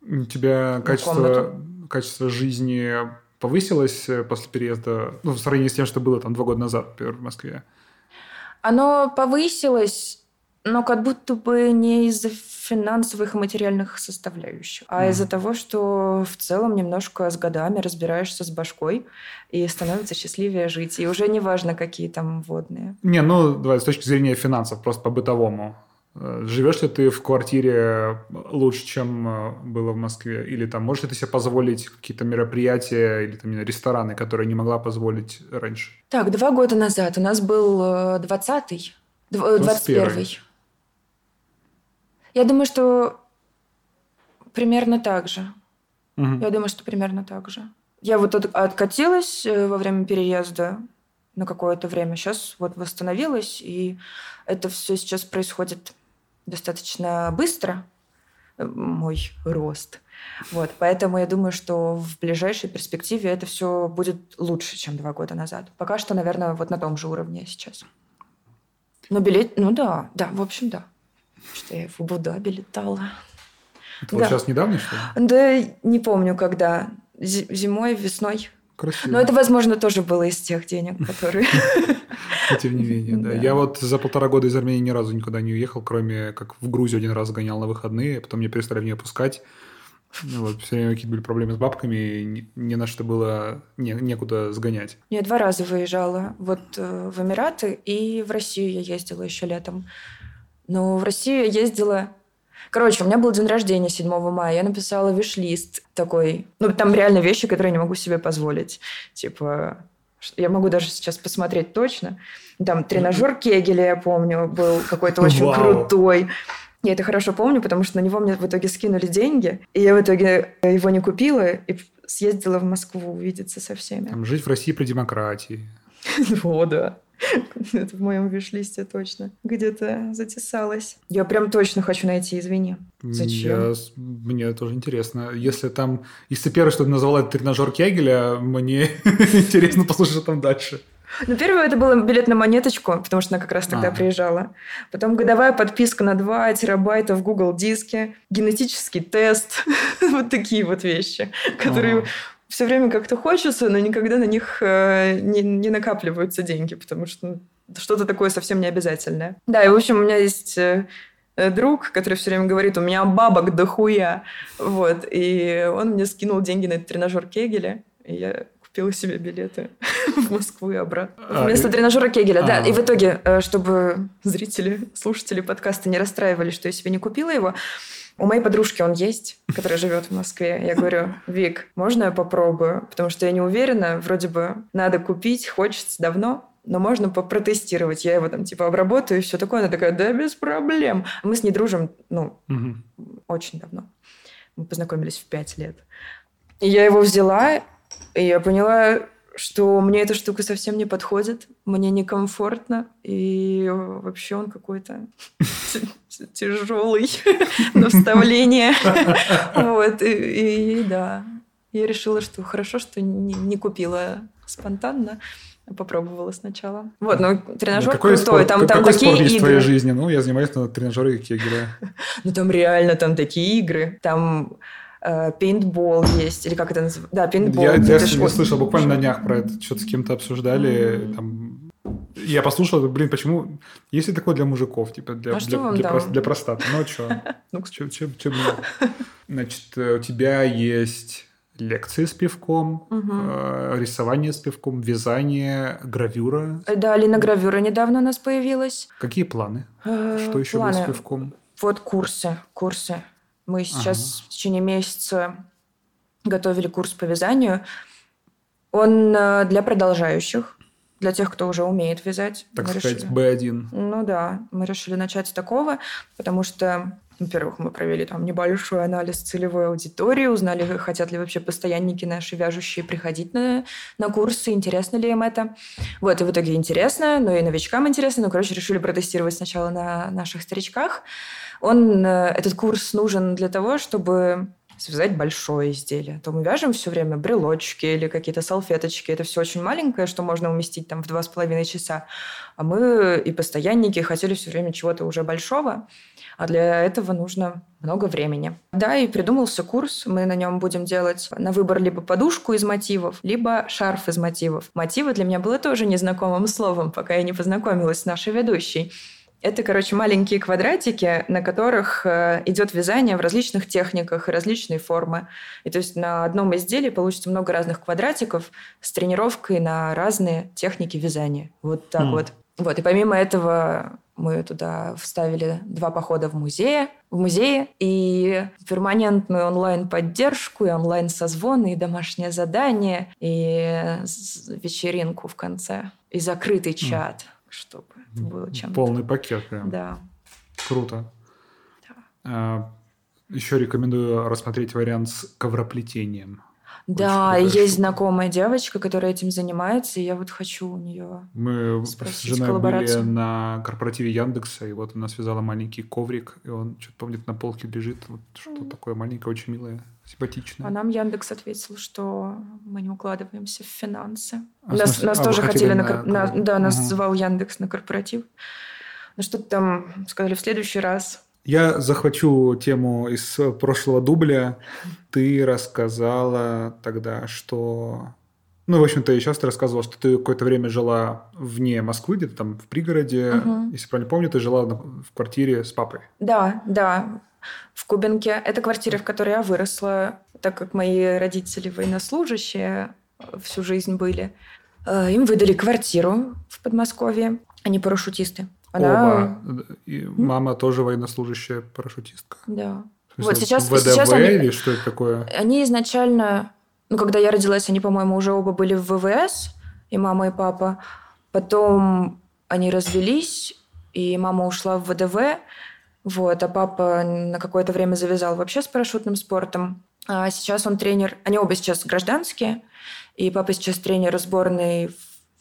У тебя качество, качество жизни... повысилось после переезда, ну, в сравнении с тем, что было там два года назад, например, в Москве? Оно повысилось, но как будто бы не из-за финансовых и материальных составляющих, а mm. из-за того, что в целом немножко с годами разбираешься с башкой и становится счастливее жить. И уже не важно, какие там водные. Не, ну, давай, с точки зрения финансов, просто по-бытовому. Живешь ли ты в квартире лучше, чем было в Москве? Или там можешь ли ты себе позволить какие-то мероприятия или там, рестораны, которые не могла позволить раньше? Так, два года назад у нас был двадцатый, двадцать первый. Я думаю, что примерно так же. Угу. Я думаю, что примерно так же. Я вот откатилась во время переезда на какое-то время. Сейчас вот восстановилась, и это все сейчас происходит... достаточно быстро мой рост. Вот. Поэтому я думаю, что в ближайшей перспективе это все будет лучше, чем два года назад. Пока что, наверное, вот на том же уровне сейчас. Но билет... Ну да, да, в общем, да. Что я в Абу-Даби летала. Это да. Вот сейчас недавно, что ли? Да, не помню, когда. Зимой, весной. Красиво. Но это, возможно, тоже было из тех денег, которые... Тем не менее, да. да. Я вот за полтора года из Армении ни разу никуда не уехал, кроме как в Грузию один раз гонял на выходные, а потом меня перестали в нее пускать. Вот, все время какие-то были проблемы с бабками, и не на что было не, некуда сгонять. Я два раза выезжала. Вот в Эмираты и в Россию я ездила еще летом. Но в Россию я ездила... Короче, у меня был день рождения седьмого мая. Я написала виш-лист такой. Ну, там реально вещи, которые я не могу себе позволить. Типа... Я могу даже сейчас посмотреть точно. Там тренажер Кегеля, я помню, был какой-то очень крутой. Я это хорошо помню, потому что на него мне в итоге скинули деньги. И я в итоге его не купила и съездила в Москву увидеться со всеми. Там жить в России при демократии. О, да. Это в моем виш-листе точно где-то затесалось. Я прям точно хочу найти, извини. Зачем? Я, мне тоже интересно. Если там... Если первое, что ты назвала, это тренажер Кегеля, мне интересно послушать, что там дальше. Ну, первое, это был билет на монеточку, потому что она как раз тогда а. приезжала. Потом годовая подписка на два терабайта в Google диске, генетический тест. Вот такие вот вещи, которые... Все время как-то хочется, но никогда на них э, не, не накапливаются деньги, потому что ну, что-то такое совсем необязательное. Да, и, в общем, у меня есть э, друг, который все время говорит, у меня бабок дохуя. Вот, и он мне скинул деньги на этот тренажер Кегеля, и я купила себе билеты в Москву и обратно. Вместо тренажера Кегеля, да. И в итоге, чтобы зрители, слушатели подкаста не расстраивались, что я себе не купила его, у моей подружки он есть, которая живет в Москве. Я говорю, Вик, можно я попробую? Потому что я не уверена, вроде бы надо купить, хочется давно, но можно попротестировать. Я его там типа обработаю и все такое. Она такая, да без проблем. А мы с ней дружим, ну, угу. очень давно. Мы познакомились в пять лет. И я его взяла, и я поняла, что мне эта штука совсем не подходит, мне некомфортно, и вообще он какой-то... тяжелый на вставление. Вот, и, и да. Я решила, что хорошо, что не, не купила спонтанно, Попробовала сначала. Вот, ну, тренажер ну, крутой. Спорт, там, там какой такие спорт есть игры в твоей жизни? Ну, я занимаюсь на тренажере, как я играю. Ну, там реально, там такие игры. Там пейнтбол есть. Или как это называется? Да, пейнтбол. Я сегодня слышал буквально на днях про это. Что-то с кем-то обсуждали. Я послушал, блин, почему... Есть ли такое для мужиков? Типа для для простаты. Ну, что? Ну, что? Значит, у тебя есть... Лекции с пивком, угу. э, рисование с пивком, вязание, гравюра. Да, линогравюра недавно у нас появилась. Какие планы? Э-э, Что еще планы. Будет с пивком? Вот курсы, курсы. Мы сейчас ага. в течение месяца готовили курс по вязанию. Он для продолжающих, для тех, кто уже умеет вязать. Так мы сказать, решили... бэ один. Ну да, мы решили начать с такого, потому что... Во-первых, мы провели там небольшой анализ целевой аудитории, узнали, хотят ли вообще постоянники наши вяжущие приходить на, на курсы, интересно ли им это. Вот, и в итоге интересно, но и новичкам интересно. Ну, короче, решили протестировать сначала на наших старичках. Он, этот курс нужен для того, чтобы связать большое изделие. То мы вяжем все время брелочки или какие-то салфеточки. Это все очень маленькое, что можно уместить там в два с половиной часа. А мы и постоянники хотели все время чего-то уже большого. А для этого нужно много времени. Да, и придумался курс. Мы на нем будем делать на выбор либо подушку из мотивов, либо шарф из мотивов. Мотивы для меня было тоже незнакомым словом, пока я не познакомилась с нашей ведущей. Это, короче, маленькие квадратики, на которых идет вязание в различных техниках и различные формы. И то есть на одном изделии получится много разных квадратиков с тренировкой на разные техники вязания. Вот так mm. вот. Вот. И помимо этого мы туда вставили два похода в музее, в музее и перманентную онлайн-поддержку, и онлайн-созвоны, и домашнее задание, и вечеринку в конце, и закрытый чат. Mm. Чтобы это было чем-то. Полный пакет прям. Да. Круто. Да. Еще рекомендую рассмотреть вариант с ковроплетением. Да, есть штука. Знакомая девочка, которая этим занимается, и я вот хочу у нее мы с женой были на корпоративе Яндекса, и вот она связала маленький коврик, и он, что-то помню, на полке лежит. Вот что mm. такое маленькое, очень милое, симпатичное. А нам Яндекс ответил, что мы не укладываемся в финансы. А нас нас а тоже хотели... на, на, на, да, нас угу. звал Яндекс на корпоратив. Ну что-то там сказали в следующий раз... Я захвачу тему из прошлого дубля. Ты рассказала тогда, что... Ну, в общем-то, я сейчас ты рассказывала, что ты какое-то время жила вне Москвы, где-то там в пригороде. Угу. Если правильно помню, ты жила в квартире с папой. Да, да, в Кубинке. Это квартира, в которой я выросла, так как мои родители военнослужащие всю жизнь были. Им выдали квартиру в Подмосковье. Они парашютисты. Она... Оба. И мама mm-hmm. тоже военнослужащая парашютистка. Да. Вот сейчас, вэ дэ вэ сейчас они... или что это такое? Они изначально... Ну, когда я родилась, они, по-моему, уже оба были в вэ вэ эс, и мама, и папа. Потом они развелись, и мама ушла в вэ дэ вэ, вот, а папа на какое-то время завязал вообще с парашютным спортом. А сейчас он тренер... Они оба сейчас гражданские, и папа сейчас тренер сборной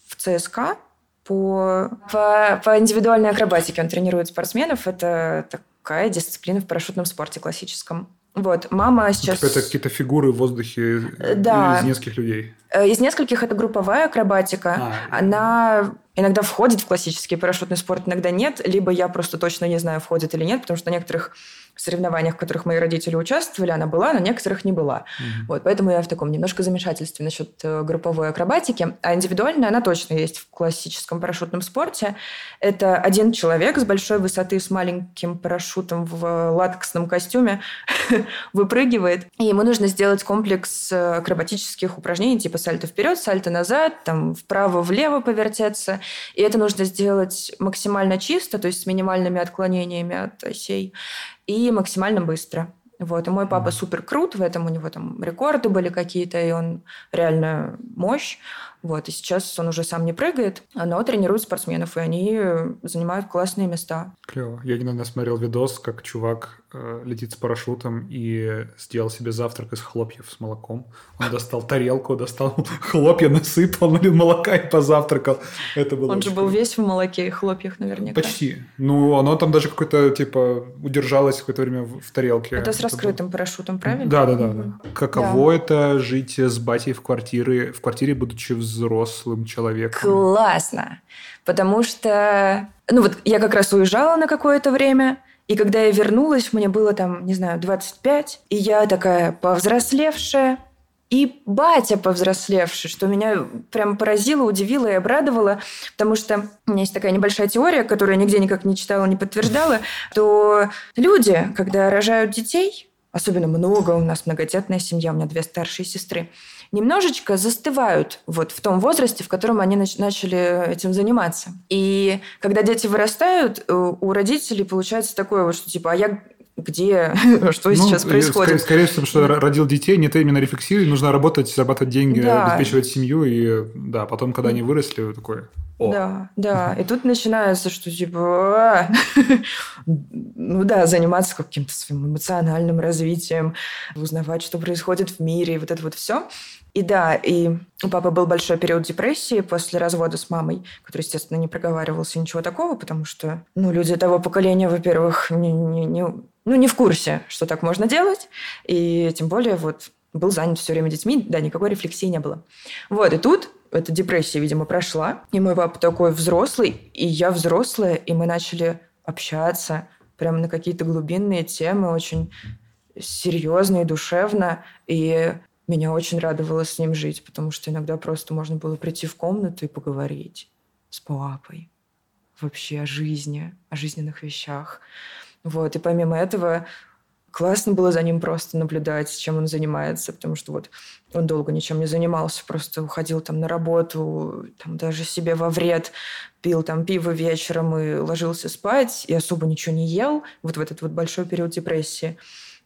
в цэ эс ка, По, по, по индивидуальной акробатике он тренирует спортсменов. Это такая дисциплина в парашютном спорте классическом. Вот, мама сейчас... Это какие-то фигуры в воздухе да. из нескольких людей? Из нескольких. Это групповая акробатика. А, Она иногда входит в классический парашютный спорт, иногда нет. Либо я просто точно не знаю, входит или нет, потому что на некоторых соревнованиях, в которых мои родители участвовали, она была, на некоторых не была. Mm-hmm. Вот, поэтому я в таком немножко замешательстве насчет групповой акробатики. А индивидуальная она точно есть в классическом парашютном спорте. Это один человек с большой высоты, с маленьким парашютом в латексном костюме выпрыгивает. И ему нужно сделать комплекс акробатических упражнений, типа сальто вперед, сальто назад, там вправо-влево повертеться. И это нужно сделать максимально чисто, то есть с минимальными отклонениями от осей и максимально быстро. Вот. И мой папа супер крут, в этом у него там рекорды были какие-то, и он реально мощь. Вот. И сейчас он уже сам не прыгает, но тренирует спортсменов, и они занимают классные места. Клево. Я недавно смотрел видос, как чувак э, летит с парашютом и сделал себе завтрак из хлопьев с молоком. Он достал тарелку, достал хлопья, насыпал, налил молока и позавтракал. Это было. Он же был весь в молоке и хлопьях наверняка. Почти. Ну, оно там даже какое-то, типа, удержалось какое-то время в, в тарелке. Это с раскрытым парашютом, правильно? Да-да-да. Каково это жить с батей в квартире, в квартире, будучи в взрослым человеком. Классно! Потому что... Ну вот я как раз уезжала на какое-то время, и когда я вернулась, мне было там, не знаю, двадцать пять, и я такая повзрослевшая, и батя повзрослевший, что меня прям поразило, удивило и обрадовало, потому что у меня есть такая небольшая теория, которую я нигде никак не читала, не подтверждала, то люди, когда рожают детей, особенно много, у нас многодетная семья, у меня две старшие сестры, немножечко застывают вот в том возрасте, в котором они нач- начали этим заниматься. И когда дети вырастают, у родителей получается такое вот, что типа, а я... Где? Что ну, сейчас происходит? Скорее, скорее всего, что родил детей, не ты именно рефлексируешь, нужно работать, зарабатывать деньги, да. обеспечивать семью, и да, потом, когда они выросли, такой... О. Да, да. И тут начинается, что типа... ну да, заниматься каким-то своим эмоциональным развитием, узнавать, что происходит в мире, и вот это вот все. И да, и у папы был большой период депрессии после развода с мамой, который, естественно, не проговаривался, ничего такого, потому что, ну, люди того поколения, во-первых, не, не, не, ну, не в курсе, что так можно делать, и тем более вот был занят все время детьми, да, никакой рефлексии не было. Вот, и тут эта депрессия, видимо, прошла, и мой папа такой взрослый, и я взрослая, и мы начали общаться прямо на какие-то глубинные темы, очень серьезно и душевно, и... Меня очень радовало с ним жить, потому что иногда просто можно было прийти в комнату и поговорить с папой вообще о жизни, о жизненных вещах. Вот. И помимо этого классно было за ним просто наблюдать, чем он занимается, потому что вот он долго ничем не занимался, просто уходил там на работу, там, даже себе во вред, пил там пиво вечером и ложился спать, и особо ничего не ел, вот в этот вот большой период депрессии.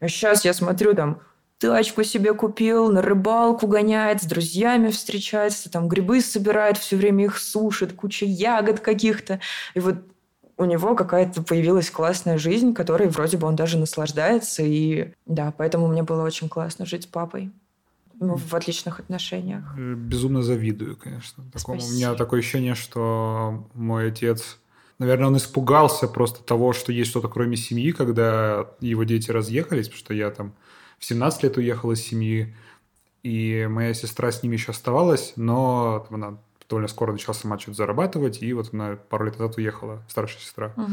А сейчас я смотрю там, тачку себе купил, на рыбалку гоняет, с друзьями встречается, там грибы собирает, все время их сушит, куча ягод каких-то. И вот у него какая-то появилась классная жизнь, которой вроде бы он даже наслаждается. И да, поэтому мне было очень классно жить с папой. Мы в отличных отношениях. Безумно завидую, конечно. Такому. У меня такое ощущение, что мой отец... Наверное, он испугался просто того, что есть что-то кроме семьи, когда его дети разъехались, потому что я там... В семнадцать лет уехала из семьи, и моя сестра с ними еще оставалась, но она довольно скоро начала сама что-то зарабатывать, и вот она пару лет назад уехала, старшая сестра. Угу.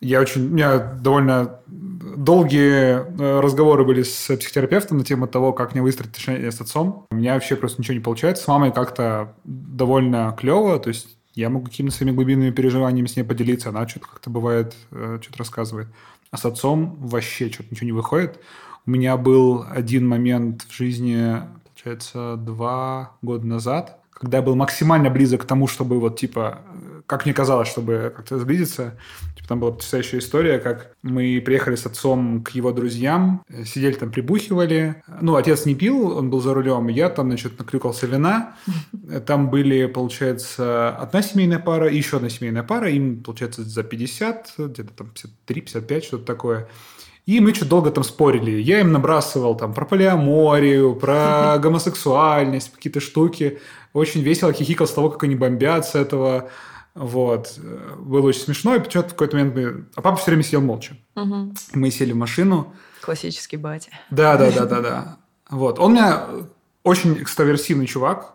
Я очень, у меня довольно долгие разговоры были с психотерапевтом на тему того, как мне выстроить отношения с отцом. У меня вообще просто ничего не получается. С мамой как-то довольно клево, то есть я могу какими-то своими глубинными переживаниями с ней поделиться, она что-то как-то бывает, что-то рассказывает. А с отцом вообще что-то ничего не выходит. У меня был один момент в жизни, получается, два года назад, когда я был максимально близок к тому, чтобы вот типа, как мне казалось, чтобы как-то сблизиться. Типа, там была потрясающая история, как мы приехали с отцом к его друзьям, сидели там, прибухивали. Ну, отец не пил, он был за рулем, я там, значит, наклюкался вина. Там были, получается, одна семейная пара и еще одна семейная пара. Им, получается, за пятьдесят, где-то там пятьдесят три - пятьдесят пять, что-то такое. И мы что-то долго там спорили. Я им набрасывал там про полиаморию, про гомосексуальность, какие-то штуки. Очень весело хихикал с того, как они бомбят с этого. Вот. Было очень смешно. И почему-то в какой-то момент мы... А папа все время сидел молча. Угу. Мы сели в машину. Классический батя. Да-да-да-да-да. Вот. Он у меня очень экстраверсивный чувак.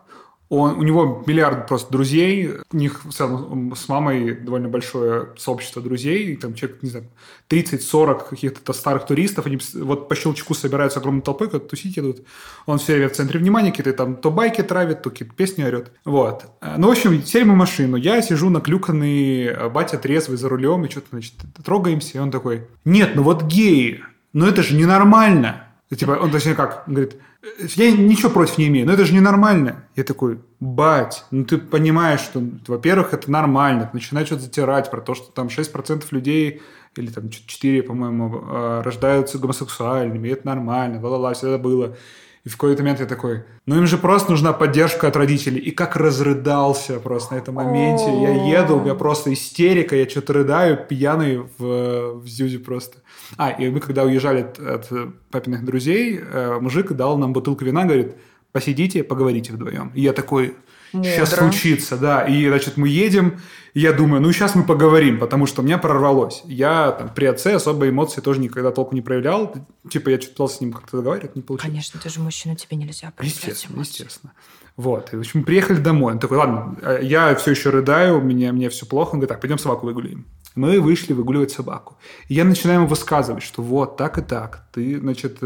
Он, у него миллиард просто друзей, у них он, с мамой довольно большое сообщество друзей, там человек, не знаю, тридцать-сорок каких-то старых туристов, они вот по щелчку собираются огромной толпой, как-то тусить идут. Он все время в центре внимания, какие-то там то байки травит, то какие-то песни орет. Вот. Ну, в общем, сели мы в машину, я сижу наклюканный, батя трезвый за рулем, и что-то, значит, трогаемся, и он такой, нет, ну вот геи, ну это же ненормально. Типа, он точнее как, он говорит, я ничего против не имею, но это же ненормально. Я такой, бать, ну ты понимаешь, что, во-первых, это нормально. Ты начинаешь что-то затирать про то, что там шесть процентов людей, или там четыре, по-моему, рождаются гомосексуальными, и это нормально, ла-ла-ла, всегда было. И в какой-то момент я такой, ну им же просто нужна поддержка от родителей. И как разрыдался просто на этом моменте. Я еду, у меня просто истерика, я что-то рыдаю, пьяный в, в зюзе просто. А, и мы когда уезжали от, от папиных друзей, мужик дал нам бутылку вина, говорит, посидите, поговорите вдвоем. И я такой, сейчас случится, да. И, значит, мы едем, и я думаю, ну, сейчас мы поговорим, потому что у меня прорвалось. Я там при отце особо эмоции тоже никогда толком не проявлял. Типа я что-то пытался с ним как-то договаривать, не получилось. Конечно, ты же мужчина, тебе нельзя проявлять естественно, эмоции. Естественно. Вот. И, в общем, мы приехали домой. Он такой, ладно, я все еще рыдаю, меня, мне все плохо. Он говорит, так, пойдем собаку выгуляем. Мы вышли выгуливать собаку. И я начинаю ему высказывать, что вот так и так. Ты, значит,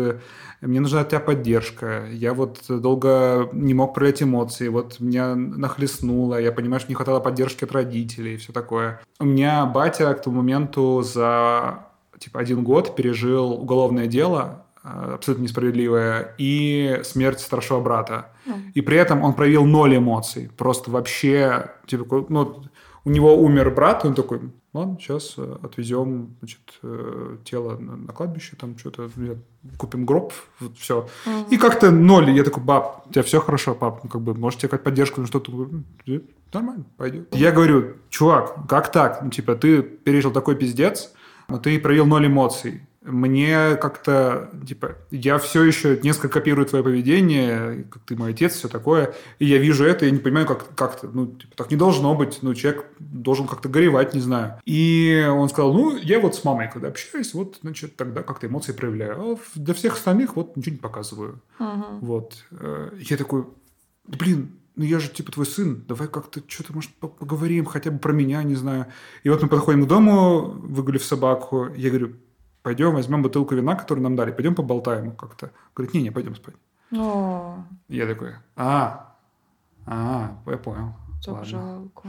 мне нужна от тебя поддержка. Я вот долго не мог проявлять эмоции. Вот меня нахлестнуло. Я понимаю, что не хватало поддержки от родителей и все такое. У меня батя к тому моменту за типа, один год пережил уголовное дело, абсолютно несправедливое, и смерть старшего брата. Mm. И при этом он проявил ноль эмоций. Просто вообще... Типа, ну, у него умер брат, он такой... Ладно, сейчас отвезем значит, тело на кладбище, там что-то купим гроб, вот, все. Mm-hmm. И как-то ноль. Я такой, баб, у тебя все хорошо, пап, ну, как бы, может, тебе какая-то поддержка, ну что-то нормально, пойдет. Я говорю, чувак, как так? Ну, типа, ты пережил такой пиздец, но ты проявил ноль эмоций. Мне как-то, типа, я все еще несколько копирую твое поведение, как ты мой отец, все такое, и я вижу это, я не понимаю, как, как то ну, типа, так не должно быть, ну, человек должен как-то горевать, не знаю. И он сказал, ну, я вот с мамой когда общаюсь, вот, значит, тогда как-то эмоции проявляю, а для всех остальных вот ничего не показываю. Uh-huh. Вот. Я такой, блин, ну, я же, типа, твой сын, давай как-то что-то, может, поговорим хотя бы про меня, не знаю. И вот мы подходим к дому, выгулив собаку, я говорю, пойдем, возьмем бутылку вина, которую нам дали, пойдем поболтаем как-то. Говорит, не-не, пойдем спать. О. Я такой, а, а, я понял. Так жалко.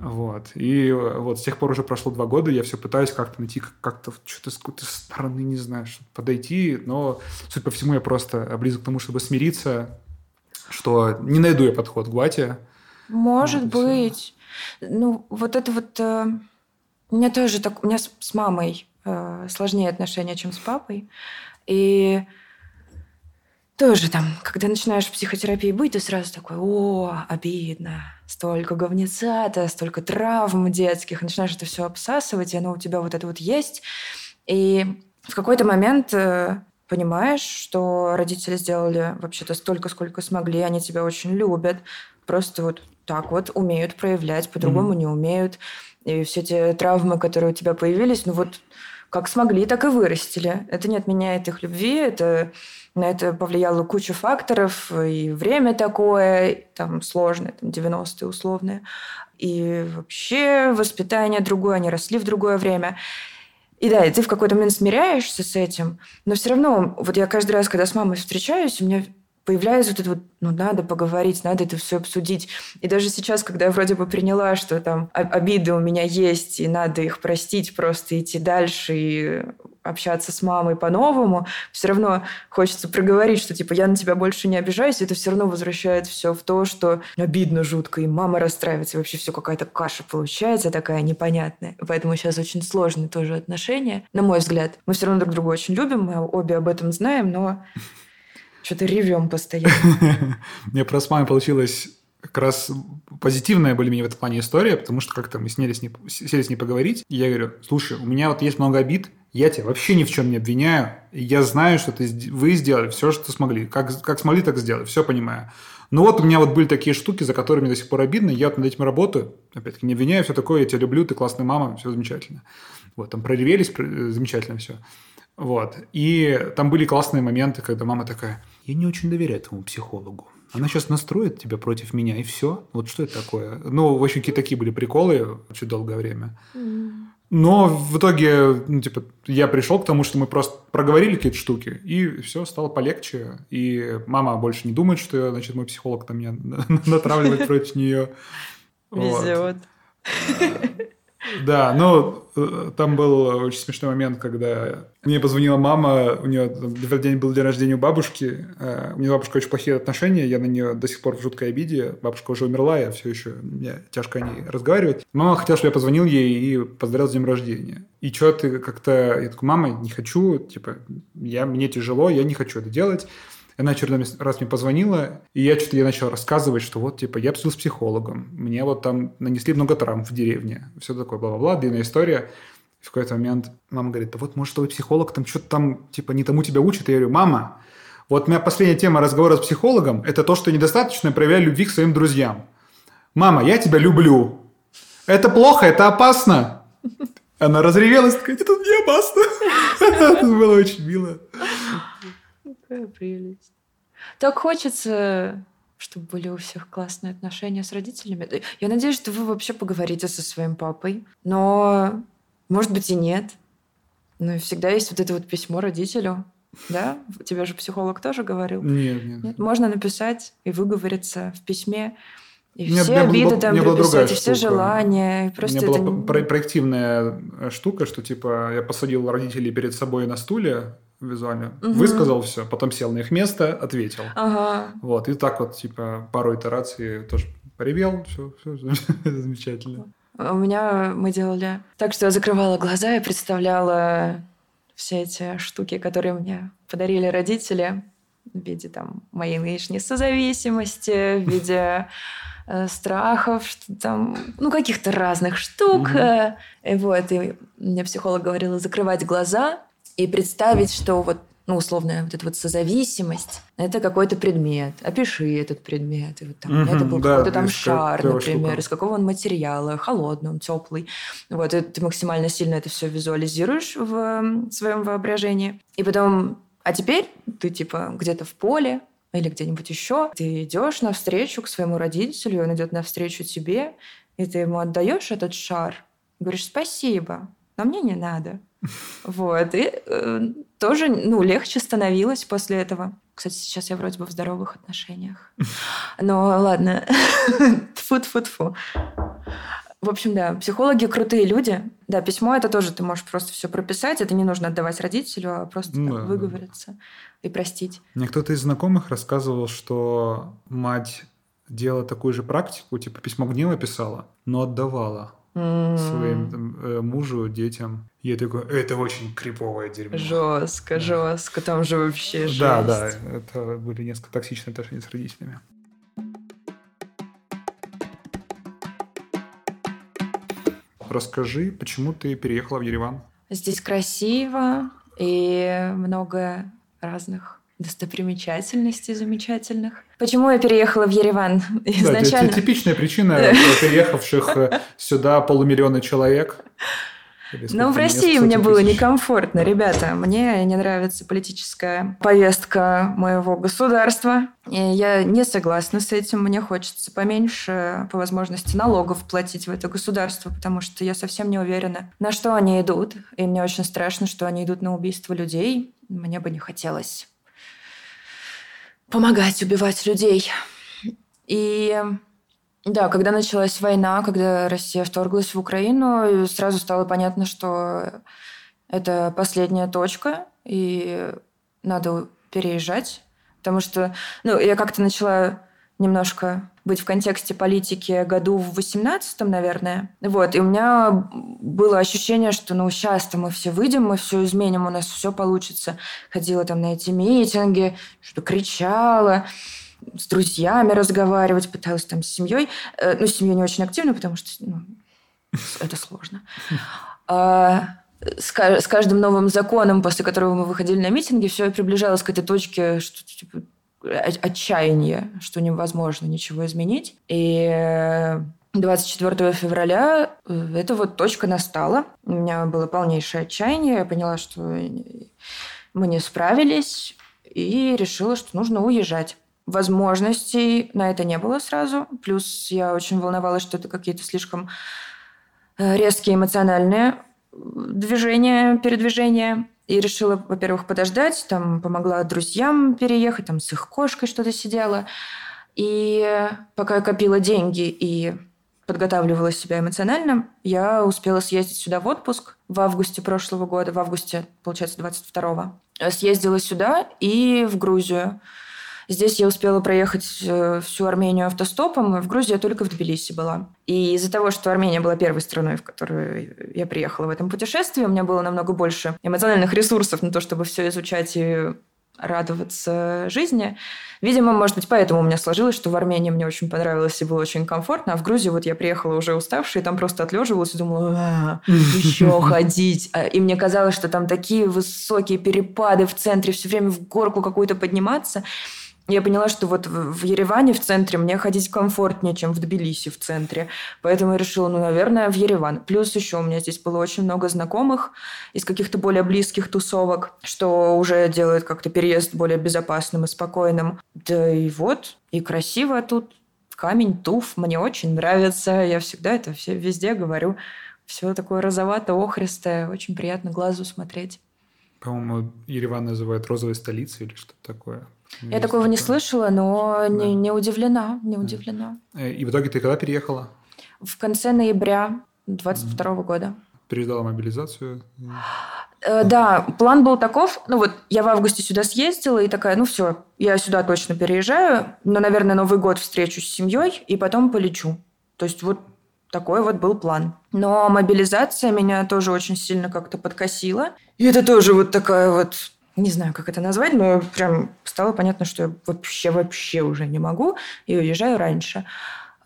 Вот. И вот с тех пор уже прошло два года, я все пытаюсь как-то найти, как-то что-то с какой-то стороны, не знаю, подойти, но, судя по всему, я просто близок к тому, чтобы смириться, что не найду я подход к бате. Может вот, быть. Все. Ну, вот это вот... Э, у меня тоже так... У меня с, с мамой... сложнее отношения, чем с папой. И тоже там, когда начинаешь в психотерапии быть, ты сразу такой, о, обидно, столько говнеца-то, столько травм детских. Начинаешь это все обсасывать, и оно у тебя вот это вот есть. И в какой-то момент понимаешь, что родители сделали вообще-то столько, сколько смогли, они тебя очень любят, просто вот так вот умеют проявлять, по-другому mm-hmm. не умеют. И все эти травмы, которые у тебя появились, ну вот как смогли, так и вырастили. Это не отменяет их любви, это, на это повлияло куча факторов, и время такое, и, там сложное, там, девяностые условные, и вообще воспитание другое, они росли в другое время. И да, и ты в какой-то момент смиряешься с этим, но все равно, вот я каждый раз, когда с мамой встречаюсь, у меня... появляется вот это вот, ну, надо поговорить, надо это все обсудить. И даже сейчас, когда я вроде бы приняла, что там обиды у меня есть, и надо их простить, просто идти дальше и общаться с мамой по-новому, все равно хочется проговорить, что, типа, я на тебя больше не обижаюсь, и это все равно возвращает все в то, что обидно жутко, и мама расстраивается, и вообще все какая-то каша получается такая непонятная. Поэтому сейчас очень сложные тоже отношения, на мой взгляд. Мы все равно друг друга очень любим, мы обе об этом знаем, но... Что-то ревем постоянно. У меня просто с мамой получилась как раз позитивная более-менее в этом плане история, потому что как-то мы сели с ней, сели с ней поговорить, и я говорю, слушай, у меня вот есть много обид, я тебя вообще ни в чем не обвиняю, и я знаю, что ты, вы сделали все, что смогли, как, как смогли, так сделали, все понимаю. Ну вот у меня вот были такие штуки, за которые мне до сих пор обидно, я вот над этим работаю, опять-таки не обвиняю, все такое, я тебя люблю, ты классная мама, все замечательно. Вот, там проревелись, замечательно все. Вот. И там были классные моменты, когда мама такая, я не очень доверяю этому психологу. Она сейчас настроит тебя против меня, и все. Вот что это такое? Ну, в общем, какие-то такие были приколы очень долгое время. Но в итоге, ну, типа, я пришел к тому, что мы просто проговорили какие-то штуки, и все, стало полегче. И мама больше не думает, что, значит, мой психолог там меня натравливает против нее. Везет. Да, но там был очень смешной момент, когда мне позвонила мама, у нее был день рождения у бабушки, у меня бабушка очень плохие отношения, я на нее до сих пор в жуткой обиде, бабушка уже умерла, я все еще, мне тяжко о ней разговаривать. Мама хотела, чтобы я позвонил ей и поздравил с днем рождения. И что ты как-то, я такой, мама, не хочу, типа, я, мне тяжело, я не хочу это делать. Она очередной раз мне позвонила, и я что-то я начал рассказывать, что вот, типа, я обсудил с психологом, мне вот там нанесли много травм в деревне, все такое, бла-бла-бла, длинная история. И в какой-то момент мама говорит, да вот, может, твой психолог там что-то там, типа, не тому тебя учит. И я говорю, мама, Вот у меня последняя тема разговора с психологом – это то, что недостаточно проявляю любви к своим друзьям. «Мама, я тебя люблю». «Это плохо, это опасно». Она разревелась, такая: «Это не опасно». Это было очень мило. Какая прелесть. Так хочется, чтобы были у всех классные отношения с родителями. Я надеюсь, что вы вообще поговорите со своим папой. Но, может быть, и нет. Но всегда есть вот это вот письмо родителю. Да? Тебе же психолог тоже говорил. Нет, нет. нет можно написать и выговориться в письме. И нет, все обиды было, там приписать, и все желания. И просто у меня это... была проективная штука, что типа я посадил родителей перед собой на стуле визуально, угу. высказал все, потом сел на их место, ответил. Ага. Вот, и так вот типа пару итераций тоже поревел, все, все, все замечательно. У меня мы делали так, что я закрывала глаза и представляла все эти штуки, которые мне подарили родители в виде там моей нынешней созависимости, в виде э, страхов, что там, ну, каких-то разных штук. Mm-hmm. И вот, и мне психолог говорила закрывать глаза и представить, что вот, ну, условно, вот эта вот созависимость – это какой-то предмет. Опиши этот предмет. И вот там, mm-hmm, это был да, какой-то там шар, например, штука. Из какого он материала, холодный он, теплый. Вот, и ты максимально сильно это все визуализируешь в своем воображении. И потом, а теперь ты типа где-то в поле или где-нибудь еще, ты идешь навстречу к своему родителю, он идет навстречу тебе, и ты ему отдаешь этот шар, говоришь: «Спасибо, но мне не надо». Вот. И э, тоже, ну, легче становилось после этого. Кстати, сейчас я вроде бы в здоровых отношениях. Но ладно. Тфу-тфу-тфу. В общем, да, психологи крутые люди. Да, письмо это тоже ты можешь просто все прописать. Это не нужно отдавать родителю, а просто ну, так, да, выговориться да. и простить. Мне кто-то из знакомых рассказывал, что мать делала такую же практику, типа письмо гнева писала, но отдавала. Mm. своим там, мужу, детям. Я такой: это очень криповое дерьмо. Жестко, да. жестко. Там же вообще жесть. Да, да. Это были несколько токсичные отношения с родителями. Расскажи, почему ты переехала в Ереван? Здесь красиво и много разных достопримечательностей замечательных. Почему я переехала в Ереван изначально? Да, типичная причина переехавших сюда полумиллиона человек. Ну, в России мне было некомфортно, ребята. Мне не нравится политическая повестка моего государства. И я не согласна с этим. Мне хочется поменьше, по возможности, налогов платить в это государство, потому что я совсем не уверена, на что они идут. И мне очень страшно, что они идут на убийство людей. Мне бы не хотелось помогать убивать людей. И да, когда началась война, когда Россия вторглась в Украину, сразу стало понятно, что это последняя точка, и надо переезжать. Потому что ну, я как-то начала немножко быть в контексте политики году в восемнадцатом, наверное. Вот. И у меня было ощущение, что ну, сейчас-то мы все выйдем, мы все изменим, у нас все получится. Ходила там на эти митинги, что-то кричала, с друзьями разговаривать, пыталась там с семьей. Ну, с семьей не очень активно, потому что ну, это сложно. С каждым новым законом, после которого мы выходили на митинги, все приближалось к этой точке, что типа отчаяние, что невозможно ничего изменить. И двадцать четвёртого февраля эта вот точка настала. У меня было полнейшее отчаяние. Я поняла, что мы не справились, и решила, что нужно уезжать. Возможностей на это не было сразу. Плюс я очень волновалась, что это какие-то слишком резкие эмоциональные движения, передвижения. И решила, во-первых, подождать, там, помогла друзьям переехать, там, с их кошкой что-то сидела. И пока я копила деньги и подготавливала себя эмоционально, я успела съездить сюда в отпуск в августе прошлого года, в августе, получается, двадцать второго. Съездила сюда и в Грузию. Здесь я успела проехать всю Армению автостопом, а в Грузии я только в Тбилиси была. И из-за того, что Армения была первой страной, в которую я приехала в этом путешествии, у меня было намного больше эмоциональных ресурсов на то, чтобы все изучать и радоваться жизни. Видимо, может быть, поэтому у меня сложилось, что в Армении мне очень понравилось и было очень комфортно, а в Грузию вот я приехала уже уставшая, и там просто отлеживалась и думала, еще ходить. И мне казалось, что там такие высокие перепады в центре, все время в горку какую-то подниматься. Я поняла, что вот в Ереване, в центре, мне ходить комфортнее, чем в Тбилиси в центре. Поэтому я решила, ну, наверное, в Ереван. Плюс еще у меня здесь было очень много знакомых из каких-то более близких тусовок, что уже делает как-то переезд более безопасным и спокойным. Да и вот, и красиво тут. Камень, туф, мне очень нравится. Я всегда это все, везде говорю. Все такое розовато-охристое, очень приятно глазу смотреть. По-моему, Ереван называют розовой столицей или что-то такое. Я есть такого такое. не слышала, но да. не, не удивлена, не да. удивлена. И в итоге ты когда переехала? В конце ноября двадцать второго mm. года. Переждала мобилизацию? Э, да, план был таков. Ну вот, я в августе сюда съездила и такая, ну все, я сюда точно переезжаю, но, наверное, Новый год встречусь с семьей и потом полечу. То есть вот такой вот был план. Но мобилизация меня тоже очень сильно как-то подкосила. И это тоже вот такая вот... Не знаю, как это назвать, но прям стало понятно, что я вообще-вообще уже не могу. И уезжаю раньше.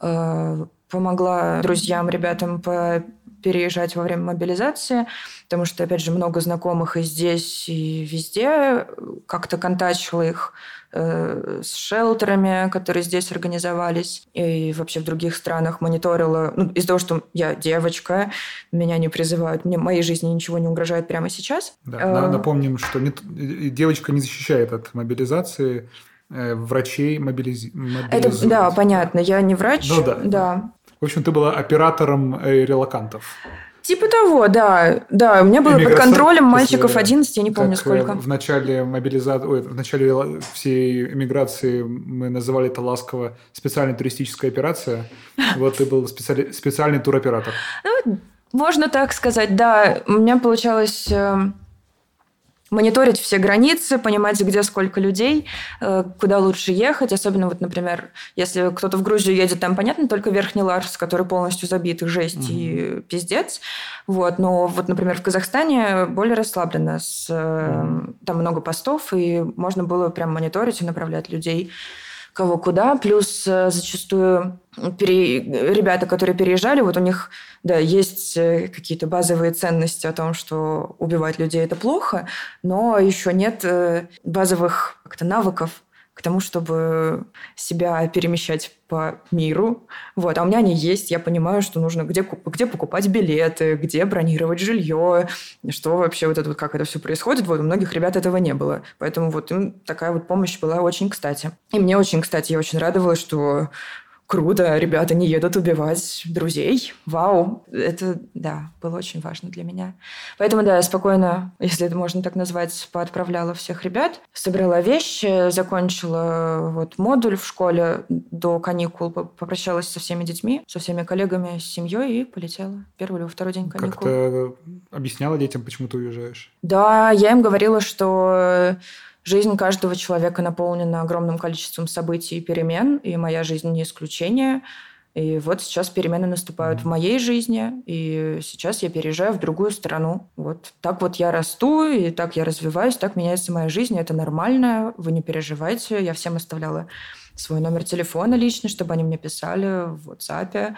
Помогла друзьям, ребятам переезжать во время мобилизации, потому что, опять же, много знакомых и здесь, и везде. Как-то контачила их с шелтерами, которые здесь организовались, и вообще в других странах мониторила. Ну, из-за того, что я девочка, меня не призывают, мне моей жизни ничего не угрожает прямо сейчас. Да, напомним, что нет, девочка не защищает от мобилизации, врачей мобилизи... мобилизуют. Это, да, понятно, я не врач. Ну, да. да. В общем, ты была оператором релокантов. Типа того, да. Да, у меня было под контролем мальчиков одиннадцать, я не помню сколько. В начале мобилизации, ой, в начале всей эмиграции мы называли это ласково специальная туристическая операция. Вот ты был специали... специальный туроператор. Ну, можно так сказать, да. У меня получалось мониторить все границы, понимать, где сколько людей, куда лучше ехать. Особенно, вот, например, если кто-то в Грузию едет, там, понятно, только Верхний Ларс, который полностью забит, и жесть, mm-hmm. и пиздец. Вот. Но вот, например, в Казахстане более расслаблено. С, mm-hmm. Там много постов, и можно было прям мониторить и направлять людей кого куда. Плюс зачастую пере... ребята, которые переезжали, вот у них да, есть какие-то базовые ценности о том, что убивать людей – это плохо, но еще нет базовых как-то навыков к тому, чтобы себя перемещать по миру. Вот. А у меня они есть. Я понимаю, что нужно где, где покупать билеты, где бронировать жилье, что вообще вот это вот, как это все происходит. Вот у многих ребят этого не было. Поэтому вот им такая вот помощь была очень кстати. И мне очень кстати. Я очень радовалась, что круто, ребята не едут убивать друзей. Вау. Это, да, было очень важно для меня. Поэтому, да, я спокойно, если это можно так назвать, поотправляла всех ребят. Собрала вещи, закончила вот модуль в школе до каникул, попрощалась со всеми детьми, со всеми коллегами, с семьей и полетела. Первый или второй день каникул. Как-то объясняла детям, почему ты уезжаешь? Да, я им говорила, что... Жизнь каждого человека наполнена огромным количеством событий и перемен, и моя жизнь не исключение. И вот сейчас перемены наступают mm-hmm. в моей жизни, и сейчас я переезжаю в другую страну. Вот так вот я расту, и так я развиваюсь, так меняется моя жизнь, это нормально, вы не переживайте. Я всем оставляла свой номер телефона личный, чтобы они мне писали в WhatsApp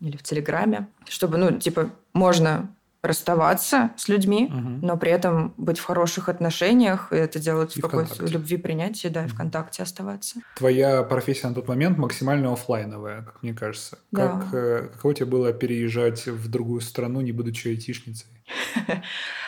или в Телеграме, чтобы, ну, типа, можно... расставаться с людьми, угу. но при этом быть в хороших отношениях, и это делать и в какой-то любви, принятии, да, и в контакте оставаться. Твоя профессия на тот момент максимально офлайновая, как мне кажется. Да. Как, каково тебе было переезжать в другую страну, не будучи айтишницей?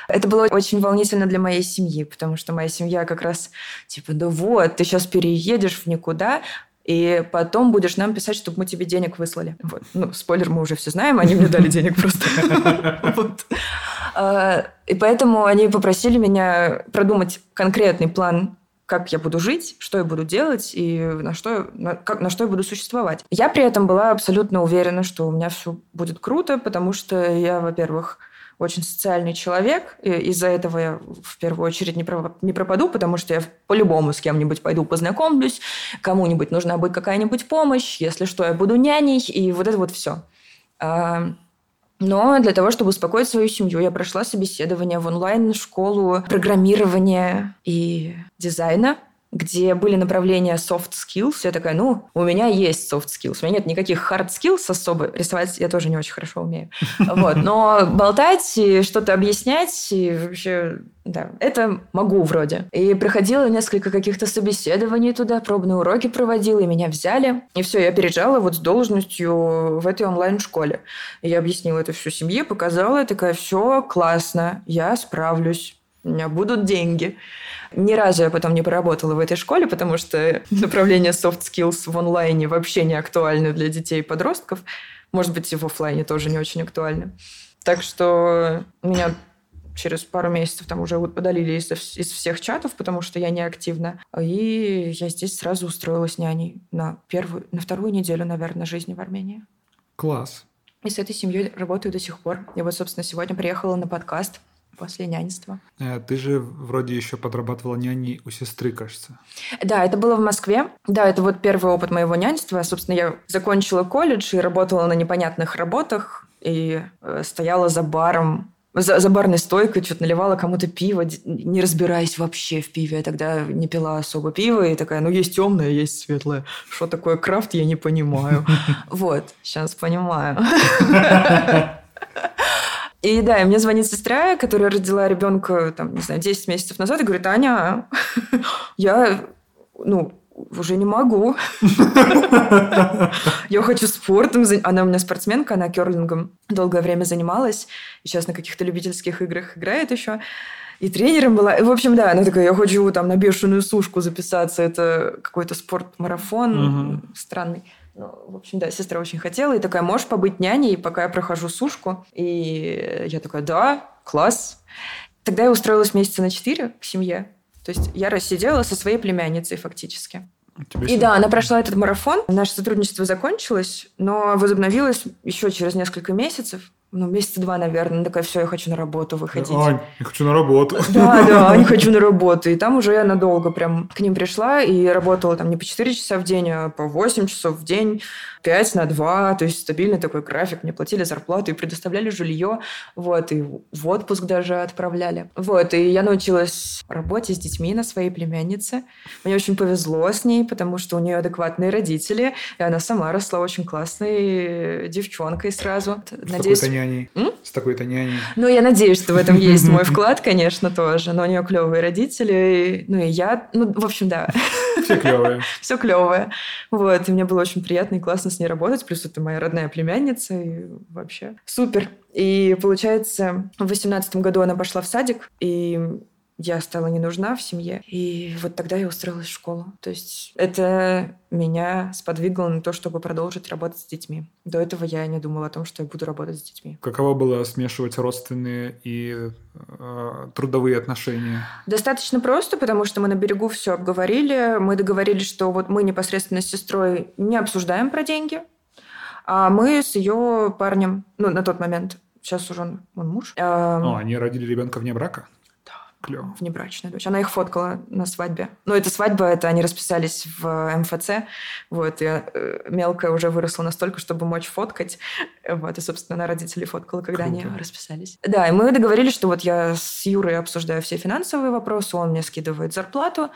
Это было очень волнительно для моей семьи, потому что моя семья как раз типа, да вот, ты сейчас переедешь в никуда, и потом будешь нам писать, чтобы мы тебе денег выслали. Вот. Ну, спойлер, мы уже все знаем, они мне дали денег просто. И поэтому они попросили меня продумать конкретный план, как я буду жить, что я буду делать и на что, на, как, на что я буду существовать. Я при этом была абсолютно уверена, что у меня все будет круто, потому что я, во-первых, очень социальный человек, и из-за этого я в первую очередь не пропаду, потому что я по-любому с кем-нибудь пойду познакомлюсь, кому-нибудь нужна будет какая-нибудь помощь, если что, я буду няней, и вот это вот все. Но для того, чтобы успокоить свою семью, я прошла собеседование в онлайн-школу программирования и дизайна, где были направления soft skills. Я такая, ну, у меня есть soft skills. У меня нет никаких hard skills особо. Рисовать я тоже не очень хорошо умею. Вот. Но болтать и что-то объяснять, и вообще, да, это могу вроде. И проходила несколько каких-то собеседований туда, пробные уроки проводила, и меня взяли. И все, я переезжала вот с должностью в этой онлайн-школе. И я объяснила это всю семье, показала, такая, все классно, я справлюсь. У меня будут деньги. Ни разу я потом не поработала в этой школе, потому что направление soft skills в онлайне вообще не актуально для детей и подростков. Может быть, и в офлайне тоже не очень актуально. Так что меня через пару месяцев там уже вот подалили из, из всех чатов, потому что я неактивна. И я здесь сразу устроилась няней на первую, на вторую неделю, наверное, жизни в Армении. Класс. И с этой семьей работаю до сих пор. Я вот, собственно, сегодня приехала на подкаст после нянства. Ты же вроде еще подрабатывала няней у сестры, кажется. Да, это было в Москве. Да, это вот первый опыт моего нянства. Собственно, я закончила колледж и работала на непонятных работах. И стояла за баром, за, за барной стойкой, что-то наливала кому-то пиво, не разбираясь вообще в пиве. Я тогда не пила особо пиво. И такая, ну, есть темное, есть светлое. Что такое крафт, я не понимаю. Вот, сейчас понимаю. И да, и мне звонит сестра, которая родила ребенка, там, не знаю, десять месяцев назад, и говорит, Аня, я, ну, уже не могу. Я хочу спортом. Она у меня спортсменка, она керлингом долгое время занималась. Сейчас на каких-то любительских играх играет еще. И тренером была. В общем, да, она такая, я хочу там на бешеную сушку записаться. Это какой-то спорт-марафон странный. Ну, в общем, да, сестра очень хотела. И такая, можешь побыть няней, пока я прохожу сушку? И я такая, да, класс. Тогда я устроилась месяца на четыре к семье. То есть я рассидела со своей племянницей фактически. Тебе и сильно. Да, она прошла этот марафон. Наше сотрудничество закончилось, но возобновилось еще через несколько месяцев. Ну, месяца два, наверное. Она такая, все, я хочу на работу выходить. Ань, я хочу на работу. Да, да, Ань, хочу на работу. И там уже я надолго прям к ним пришла и работала там не по четыре часа в день, а по восемь часов в день, пять на два. То есть стабильный такой график. Мне платили зарплату и предоставляли жилье. Вот, и в отпуск даже отправляли. Вот, и я научилась работе с детьми на своей племяннице. Мне очень повезло с ней, потому что у нее адекватные родители. И она сама росла очень классной девчонкой сразу. Надеюсь... С такой-то няней. Ну, я надеюсь, что в этом есть мой вклад, конечно, тоже. Но у нее клевые родители, ну и я. Ну, в общем, да. Все клевые. Все клевое. Вот. И мне было очень приятно и классно с ней работать. Плюс это моя родная племянница. И вообще супер. И получается, в восемнадцатом году она пошла в садик, и я стала не нужна в семье. И вот тогда я устроилась в школу. То есть это меня сподвигло на то, чтобы продолжить работать с детьми. До этого я не думала о том, что я буду работать с детьми. Каково было смешивать родственные и э, трудовые отношения? Достаточно просто, потому что мы на берегу все обговорили. Мы договорились, что вот мы непосредственно с сестрой не обсуждаем про деньги, а мы с ее парнем, ну, на тот момент, сейчас уже он, он муж. Э, О, они родили ребенка вне брака? Клево. Внебрачная дочь. Она их фоткала на свадьбе. Ну, это свадьба, это они расписались в эм эф цэ. Вот, и мелкая уже выросла настолько, чтобы мочь фоткать. Вот, и, собственно, она родителей фоткала, когда Круто. Они расписались. Да, и мы договорились, что вот я с Юрой обсуждаю все финансовые вопросы, он мне скидывает зарплату,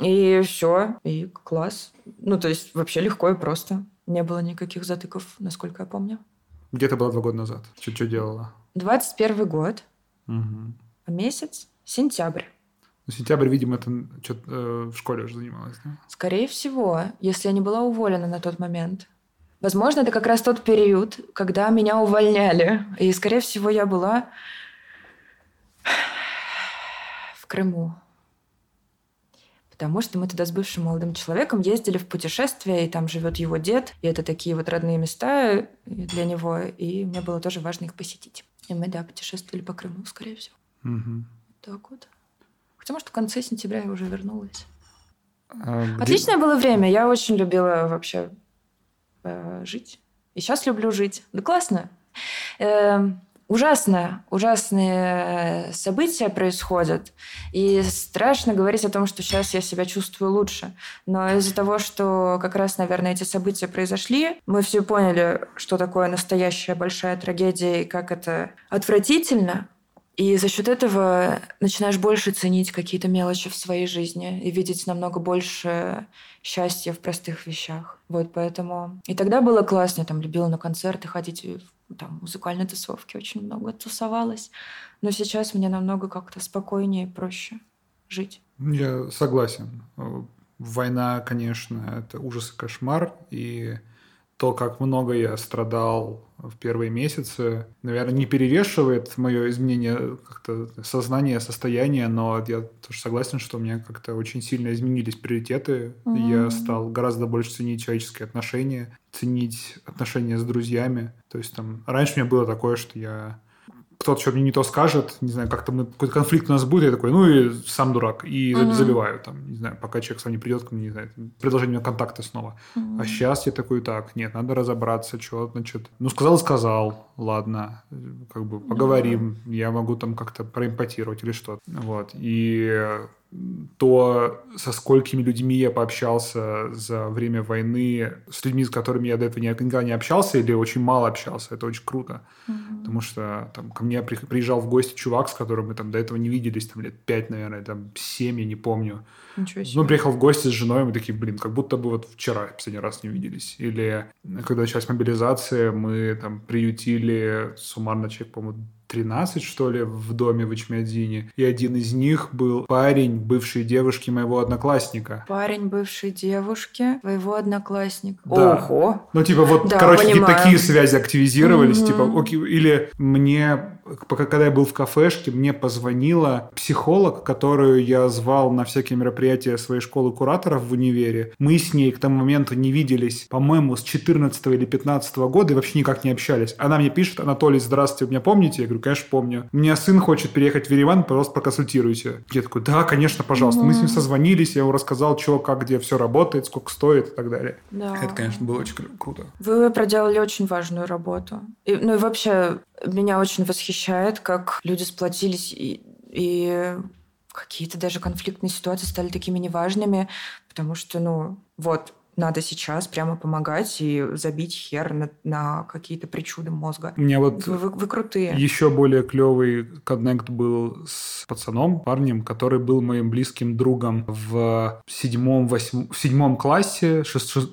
и все, и класс. Ну, то есть вообще легко и просто. Не было никаких затыков, насколько я помню. Где ты была два года назад? Что делала? двадцать первый год. Угу. Месяц. Сентябрь. Ну, сентябрь, видимо, это что-то э, в школе уже занималась, да? Скорее всего, если я не была уволена на тот момент. Возможно, это как раз тот период, когда меня увольняли. И, скорее всего, я была в Крыму. Потому что мы туда с бывшим молодым человеком ездили в путешествие, и там живет его дед. И это такие вот родные места для него. И мне было тоже важно их посетить. И мы, да, путешествовали по Крыму, скорее всего. Угу. Так вот. Хотя, может, в конце сентября я уже вернулась. А Отличное где... было время. Я очень любила вообще э, жить. И сейчас люблю жить. Да классно. Э, ужасно, ужасные события происходят. И страшно говорить о том, что сейчас я себя чувствую лучше. Но из-за того, что как раз, наверное, эти события произошли, мы все поняли, что такое настоящая большая трагедия и как это отвратительно. И за счет этого начинаешь больше ценить какие-то мелочи в своей жизни и видеть намного больше счастья в простых вещах. Вот поэтому... И тогда было классно. Я там любила на концерты ходить... Там музыкальной тусовки очень много тусовалась. Но сейчас мне намного как-то спокойнее и проще жить. Я согласен. Война, конечно, это ужас и кошмар. И то, как много я страдал в первые месяцы, наверное, не перевешивает мое изменение как-то сознания, состояния, но я тоже согласен, что у меня как-то очень сильно изменились приоритеты. Mm-hmm. Я стал гораздо больше ценить человеческие отношения, ценить отношения с друзьями. То есть там раньше у меня было такое, что я... кто-то что-то мне не то скажет, не знаю, как-то мы... какой-то конфликт у нас будет, я такой, ну и сам дурак, и mm-hmm. забиваю там, не знаю, пока человек сам не придет ко мне, не знаю, предложение контакта снова. Mm-hmm. А сейчас я такой, так, нет, надо разобраться, что, значит, ну сказал, сказал, ладно, как бы поговорим, mm-hmm. я могу там как-то проэмпатировать или что-то, вот, и... то, со сколькими людьми я пообщался за время войны, с людьми, с которыми я до этого никогда не общался или очень мало общался, это очень круто. Mm-hmm. Потому что там, ко мне приезжал в гости чувак, с которым мы там, до этого не виделись, там, лет пять, наверное, там, семь, я не помню. Ничего себе. Ну, приехал в гости с женой, мы такие, блин, как будто бы вот вчера в последний раз не виделись. Или когда началась мобилизация, мы там приютили суммарно человек, по-моему, тринадцать, что ли, в доме в Ачмядзине. И один из них был парень бывшей девушки моего одноклассника. Парень бывшей девушки твоего одноклассника. Да. Ого! Ну, типа, вот, да, короче, понимаю. Какие-то такие связи активизировались. Угу. Типа, окей, или мне... Когда я был в кафешке, мне позвонила психолог, которую я звал на всякие мероприятия своей школы кураторов в универе. Мы с ней к тому моменту не виделись, по-моему, с четырнадцатого или пятнадцатого года и вообще никак не общались. Она мне пишет: «Анатолий, здравствуйте, вы меня помните?» Я говорю: «Конечно, помню. У меня сын хочет переехать в Ереван, пожалуйста, проконсультируйте». Я такой: «Да, конечно, пожалуйста». Mm-hmm. Мы с ним созвонились, я ему рассказал, что, как, где все работает, сколько стоит и так далее. Да. Это, конечно, было очень круто. Вы проделали очень важную работу. И, ну и вообще... Меня очень восхищает, как люди сплотились и, и какие-то даже конфликтные ситуации стали такими неважными, потому что, ну, вот, надо сейчас прямо помогать и забить хер на, на какие-то причуды мозга. У меня вот вы, вы, вы крутые. Еще более клевый коннект был с пацаном, парнем, который был моим близким другом в седьмом, восьмом, в седьмом классе,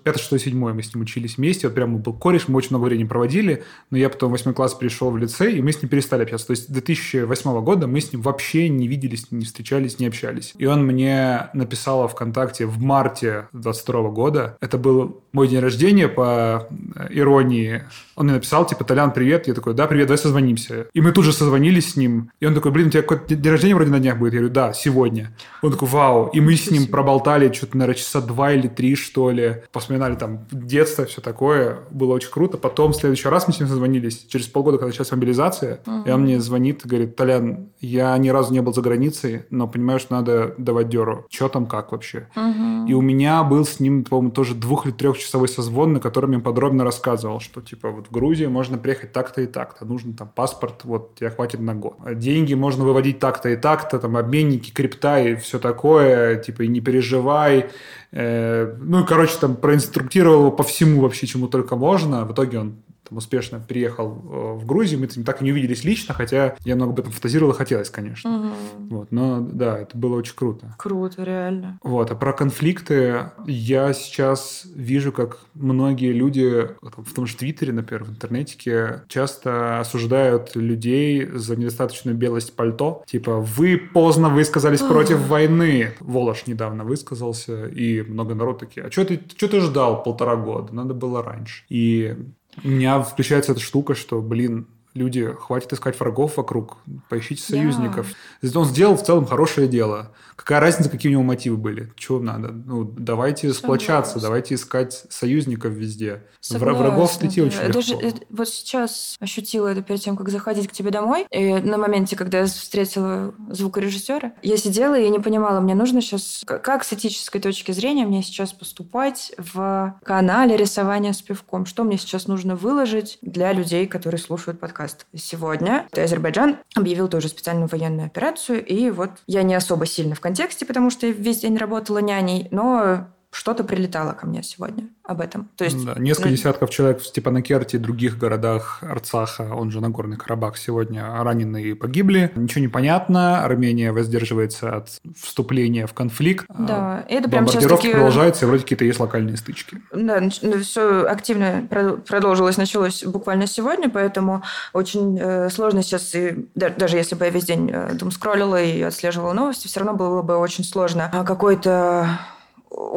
пятый, шестой, седьмой мы с ним учились вместе, вот прямо был кореш, мы очень много времени проводили, но я потом в восьмой класс пришел в лицей, и мы с ним перестали общаться. То есть две тысячи восьмого года мы с ним вообще не виделись, не встречались, не общались. И он мне написал ВКонтакте в марте двадцать второго года. Это был мой день рождения, по иронии. Он мне написал, типа, «Толян, привет». Я такой: «Да, привет, давай созвонимся». И мы тут же созвонились с ним. И он такой: «Блин, у тебя какой-то день рождения вроде на днях будет?» Я говорю: «Да, сегодня». Он такой: «Вау». И мы с ним проболтали что-то, наверное, часа два или три, что ли. Вспоминали там детство, все такое. Было очень круто. Потом в следующий раз мы с ним созвонились. Через полгода, когда сейчас мобилизация. Uh-huh. И он мне звонит, говорит: «Толян, я ни разу не был за границей, но понимаю, что надо давать дёру. Чё там, как вообще?» Uh-huh. И у меня был с ним, по-моему, тоже двух- или трехчасовой созвон, на котором я подробно рассказывал, что, типа, вот в Грузию можно приехать так-то и так-то, нужен там паспорт, вот, тебе хватит на год. Деньги можно выводить так-то и так-то, там, обменники, крипта и все такое, типа, и не переживай. Э-э- ну, и, короче, там, проинструктировал его по всему вообще, чему только можно. В итоге он там успешно приехал в Грузию, мы так и не увиделись лично, хотя я много об этом фантазировал и хотелось, конечно. Угу. Вот, но да, это было очень круто. Круто, реально. Вот, а про конфликты я сейчас вижу, как многие люди, в том же Твиттере, например, в интернетике, часто осуждают людей за недостаточную белость пальто. Типа, вы поздно высказались против войны. Волош недавно высказался, и много народу такие: а что ты, что ты ждал полтора года? Надо было раньше. И... У меня включается эта штука, что, блин, люди, хватит искать врагов вокруг, поищите союзников. Yeah. Он сделал в целом хорошее дело. Какая разница, какие у него мотивы были? Чего надо? Ну, давайте сплочаться, давайте искать союзников везде. Согласна. Врагов встретить очень легко. Даже, вот сейчас ощутила это перед тем, как заходить к тебе домой. И на моменте, когда я встретила звукорежиссера, я сидела и не понимала, мне нужно сейчас, как с этической точки зрения мне сейчас поступать в канале рисования с пивком? Что мне сейчас нужно выложить для людей, которые слушают подкаст? подкаст сегодня, то Азербайджан объявил тоже специальную военную операцию. И вот я не особо сильно в контексте, потому что я весь день работала няней, но... Что-то прилетало ко мне сегодня об этом. То есть, да, несколько ну... десятков человек в Степанакерте и других городах Арцаха, он же Нагорный Карабах, сегодня ранены и погибли. Ничего не понятно. Армения воздерживается от вступления в конфликт. Да, и это прям сейчас такие... продолжаются, и вроде какие-то есть локальные стычки. Да, все активно продолжилось, началось буквально сегодня, поэтому очень сложно сейчас, и даже если бы я весь день там скроллила и отслеживала новости, все равно было бы очень сложно какой-то...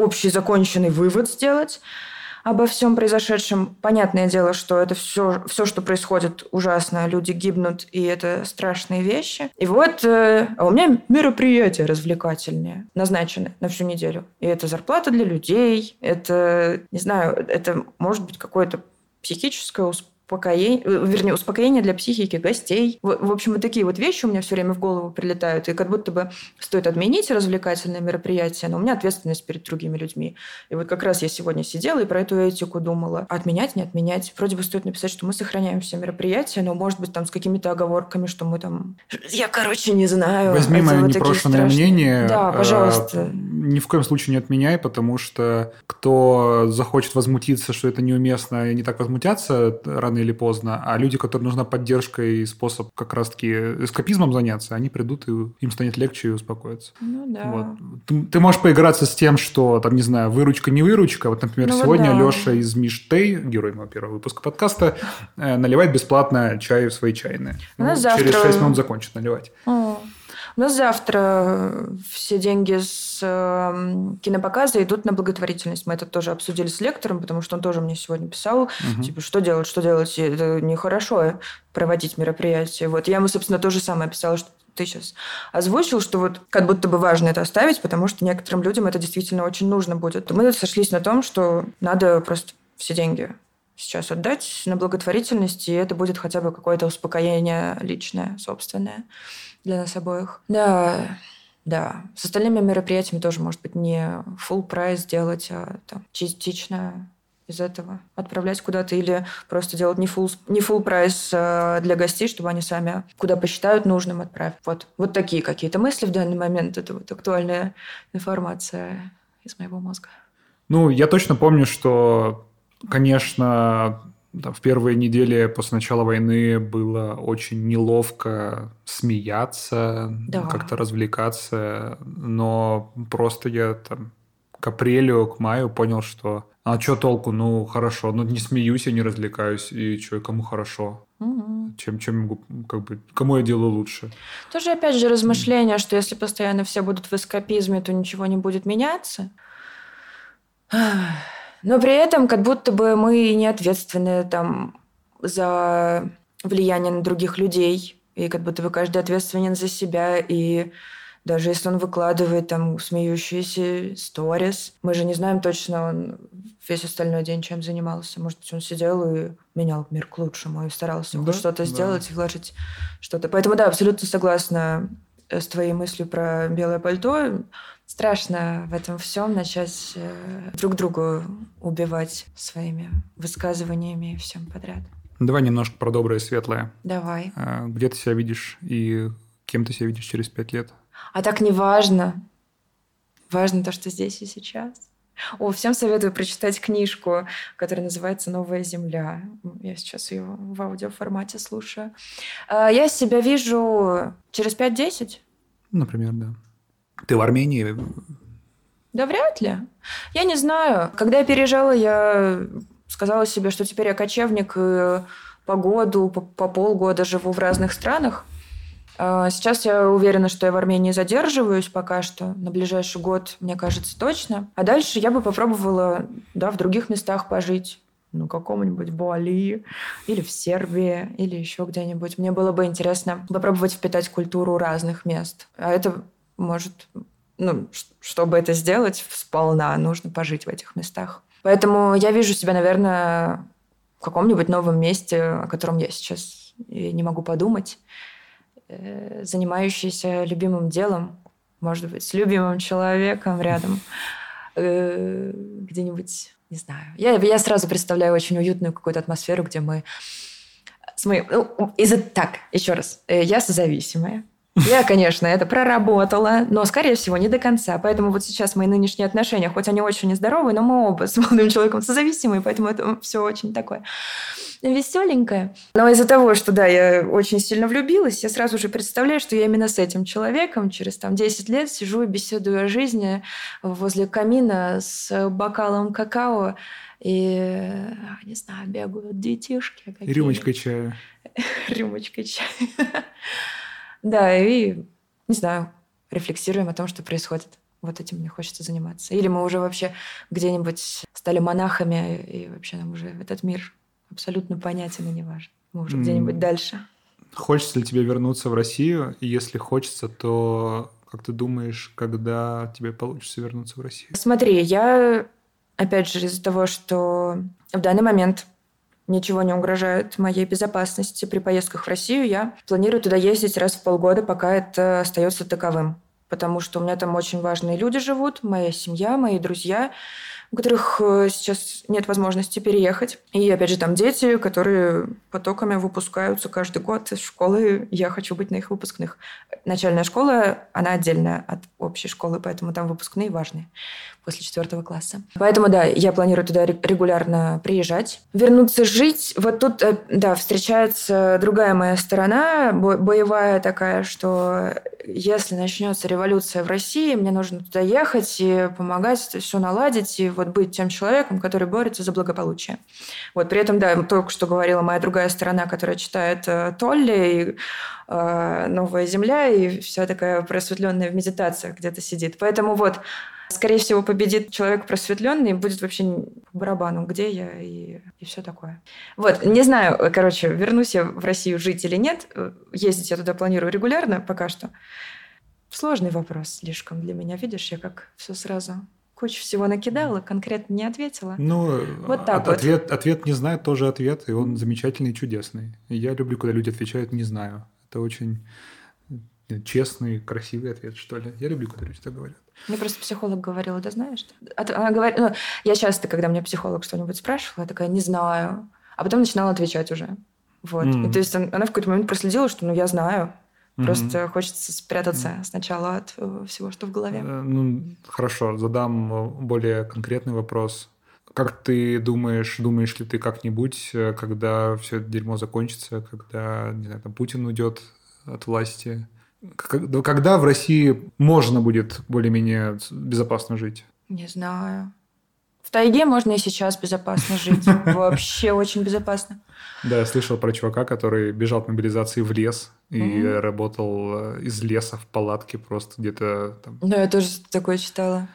общий законченный вывод сделать обо всем произошедшем. Понятное дело, что это все, все, что происходит, ужасно. Люди гибнут, и это страшные вещи. И вот э, а у меня мероприятия развлекательные назначены на всю неделю. И это зарплата для людей, это, не знаю, это может быть какое-то психическое успокоение, вернее, успокоение для психики гостей. В, в общем, вот такие вот вещи у меня все время в голову прилетают, и как будто бы стоит отменить развлекательные мероприятия, но у меня ответственность перед другими людьми. И вот как раз я сегодня сидела и про эту этику думала. Отменять, не отменять. Вроде бы стоит написать, что мы сохраняем все мероприятия, но, может быть, там с какими-то оговорками, что мы там... Я, короче, не знаю. Возьми мое вот непрошенное мнение. Да, пожалуйста. Ни в коем случае не отменяй, потому что кто захочет возмутиться, что это неуместно, и не так возмутятся рано или поздно, а люди, которым нужна поддержка и способ как раз-таки эскапизмом заняться, они придут, и им станет легче и успокоиться. Ну да. Вот. Ты, ты можешь поиграться с тем, что, там, не знаю, выручка-не выручка. Вот, например, ну, сегодня да. Лёша из Миштей, герой моего первого выпуска подкаста, наливает бесплатно чай в свои чайные. Ну, завтра... Через шесть минут закончит наливать. О. У нас завтра все деньги с э, кинопоказа идут на благотворительность. Мы это тоже обсудили с лектором, потому что он тоже мне сегодня писал, угу. типа, что делать, что делать, это нехорошо проводить мероприятие. Вот. Я ему, собственно, то же самое писала, что ты сейчас озвучил, что вот как будто бы важно это оставить, потому что некоторым людям это действительно очень нужно будет. Мы сошлись на том, что надо просто все деньги сейчас отдать на благотворительность, и это будет хотя бы какое-то успокоение личное, собственное для нас обоих. Да, да. С остальными мероприятиями тоже, может быть, не full прайс делать, а там, частично из этого отправлять куда-то или просто делать не full, не full прайс для гостей, чтобы они сами куда посчитают нужным отправить. Вот. Вот такие какие-то мысли в данный момент. Это вот актуальная информация из моего мозга. Ну, я точно помню, что, конечно... В первые недели после начала войны было очень неловко смеяться, да. как-то развлекаться, но просто я там к апрелю, к маю понял, что а что толку, ну хорошо, ну не смеюсь и не развлекаюсь, и что, кому хорошо? Угу. Чем, чем могу, как бы, кому я делаю лучше? Тоже опять же размышления, что если постоянно все будут в эскапизме, то ничего не будет меняться. Но при этом как будто бы мы не ответственны там, за влияние на других людей. И как будто бы каждый ответственен за себя. И даже если он выкладывает там смеющиеся сторис, мы же не знаем точно, он весь остальной день чем занимался. Может быть, он сидел и менял мир к лучшему, и старался да? что-то да. сделать и вложить что-то. Поэтому да, абсолютно согласна с твоей мыслью про белое пальто. Страшно в этом всем начать друг друга убивать своими высказываниями и всем подряд. Давай немножко про доброе и светлое. Давай. Где ты себя видишь и кем ты себя видишь через пять лет? А так не важно. Важно то, что здесь и сейчас. О, всем советую прочитать книжку, которая называется «Новая земля». Я сейчас ее в аудиоформате слушаю. Я себя вижу через пять-десять. Например, да. Ты в Армении? Да вряд ли. Я не знаю. Когда я переезжала, я сказала себе, что теперь я кочевник, и по году, по, по полгода живу в разных странах. Сейчас я уверена, что я в Армении задерживаюсь пока что. На ближайший год, мне кажется, точно. А дальше я бы попробовала, да, в других местах пожить. Ну, каком-нибудь Бали, или в Сербии, или еще где-нибудь. Мне было бы интересно попробовать впитать культуру разных мест. А это... Может, ну, чтобы это сделать, сполна нужно пожить в этих местах. Поэтому я вижу себя, наверное, в каком-нибудь новом месте, о котором я сейчас не могу подумать, занимающейся любимым делом, может быть, с любимым человеком рядом, где-нибудь, не знаю. Я, я сразу представляю очень уютную какую-то атмосферу, где мы С моим... Из-за... Так, еще раз. Я созависимая. Я, конечно, это проработала, но, скорее всего, не до конца. Поэтому вот сейчас мои нынешние отношения, хоть они очень нездоровые, но мы оба с молодым человеком созависимые, поэтому это все очень такое веселенькое. Но из-за того, что, да, я очень сильно влюбилась, я сразу же представляю, что я именно с этим человеком через там, десять лет сижу и беседую о жизни возле камина с бокалом какао и, не знаю, бегают детишки какие-то. Рюмочкой чая. Рюмочкой чая. Да, и, не знаю, рефлексируем о том, что происходит. Вот этим мне хочется заниматься. Или мы уже вообще где-нибудь стали монахами, и вообще нам уже этот мир абсолютно понятен и не важен. Мы уже mm. где-нибудь дальше. Хочется ли тебе вернуться в Россию? Если хочется, то как ты думаешь, когда тебе получится вернуться в Россию? Смотри, я, опять же, из-за того, что в данный момент... Ничего не угрожает моей безопасности. При поездках в Россию я планирую туда ездить раз в полгода, пока это остается таковым. Потому что у меня там очень важные люди живут, моя семья, мои друзья, у которых сейчас нет возможности переехать. И, опять же, там дети, которые потоками выпускаются каждый год из школы. Я хочу быть на их выпускных. Начальная школа, она отдельная от общей школы, поэтому там выпускные важные после четвертого класса. Поэтому, да, я планирую туда регулярно приезжать. Вернуться жить. Вот тут, да, встречается другая моя сторона, боевая такая, что если начнется революция в России, мне нужно туда ехать и помогать, все наладить, и вот быть тем человеком, который борется за благополучие. Вот при этом, да, только что говорила моя другая сторона, которая читает Толли и э, «Новая земля», и вся такая просветленная в медитациях где-то сидит. Поэтому вот скорее всего, победит человек просветленный, будет вообще по барабану, где я и, и все такое. Вот, не знаю, короче, вернусь я в Россию жить или нет. Ездить я туда планирую регулярно пока что. Сложный вопрос слишком для меня. Видишь, я как все сразу кучу всего накидала, конкретно не ответила. Ну, вот так от, вот. Ответ, ответ «не знаю» тоже ответ, и он замечательный и чудесный. Я люблю, когда люди отвечают «не знаю». Это очень... честный, красивый ответ, что ли. Я люблю, когда люди так говорят. Мне просто психолог говорила, да знаешь? Она говорит, ну, я часто, когда меня психолог что-нибудь спрашивала, я такая, не знаю. А потом начинала отвечать уже. Вот. Mm-hmm. И, то есть она в какой-то момент проследила, что ну я знаю. Просто mm-hmm. хочется спрятаться mm-hmm. сначала от всего, что в голове. Ну, хорошо, задам более конкретный вопрос. Как ты думаешь, думаешь ли ты как-нибудь, когда все это дерьмо закончится, когда, не знаю, там Путин уйдет от власти? Когда в России можно будет более-менее безопасно жить? Не знаю. В тайге можно и сейчас безопасно жить. Вообще очень безопасно. Да, я слышал про чувака, который бежал от мобилизации в лес и работал из леса в палатке просто где-то там. Да, я тоже такое читала.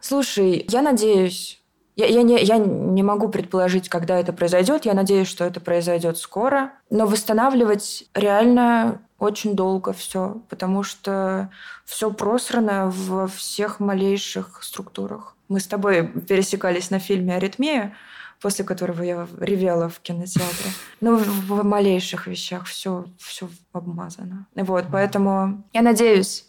Слушай, я надеюсь... Я, я, не, я не могу предположить, когда это произойдет. Я надеюсь, что это произойдет скоро. Но восстанавливать реально... очень долго все, потому что все просрано во всех малейших структурах. Мы с тобой пересекались на фильме «Аритмия», после которого я ревела в кинотеатре. Но в, в малейших вещах все, все обмазано. Вот, поэтому я надеюсь,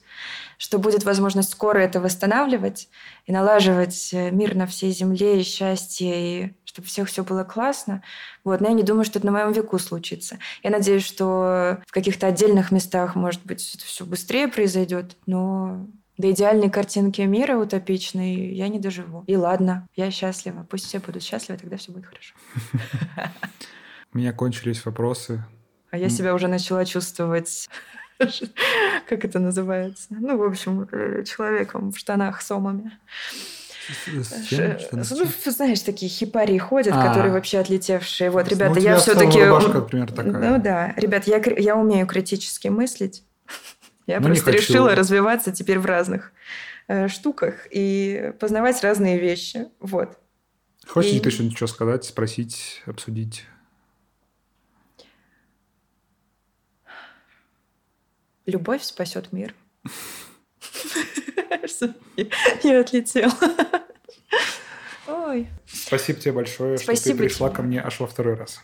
что будет возможность скоро это восстанавливать и налаживать мир на всей земле и счастье, и чтобы всех все было классно. Вот. Но я не думаю, что это на моем веку случится. Я надеюсь, что в каких-то отдельных местах, может быть, это все быстрее произойдет, но до идеальной картинки мира утопичной я не доживу. И ладно, я счастлива. Пусть все будут счастливы, тогда все будет хорошо. У меня кончились вопросы. А я себя уже начала чувствовать... Как это называется? Ну, в общем, человеком в штанах с сомами. Ну, знаешь, такие хипари ходят, а, которые вообще отлетевшие. Вот, ребята, ну, я все-таки... Рубашка, например, такая. Ну да, ребят, я, я умею критически мыслить. Я ну, просто решила развиваться теперь в разных э, штуках и познавать разные вещи. Вот. Хочешь и... ты еще ничего сказать, спросить, обсудить? Любовь спасет мир. Я отлетела. Ой. Спасибо тебе большое, что ты пришла ко мне аж во второй раз.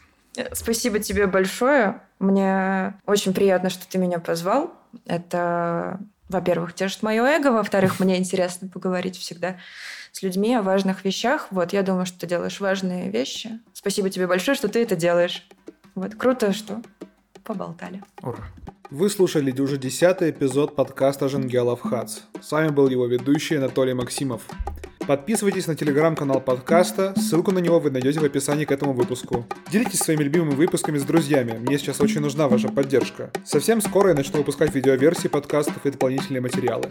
Спасибо тебе большое. Мне очень приятно, что ты меня позвал. Это, во-первых, тешит мое эго. Во-вторых, мне интересно поговорить всегда с людьми о важных вещах. Вот, я думаю, что ты делаешь важные вещи. Спасибо тебе большое, что ты это делаешь. Вот. Круто, что поболтали. Ура. Вы слушали уже десятый эпизод подкаста «Женгялов хац». С вами был его ведущий Анатолий Максимов. Подписывайтесь на телеграм-канал подкаста, ссылку на него вы найдете в описании к этому выпуску. Делитесь своими любимыми выпусками с друзьями, мне сейчас очень нужна ваша поддержка. Совсем скоро я начну выпускать видеоверсии подкастов и дополнительные материалы.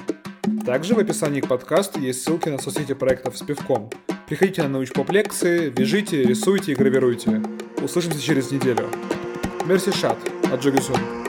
Также в описании к подкасту есть ссылки на соцсети проектов с пивком. Приходите на научпоплекции, вяжите, рисуйте и гравируйте. Услышимся через неделю. Мерси шат, аджигусун.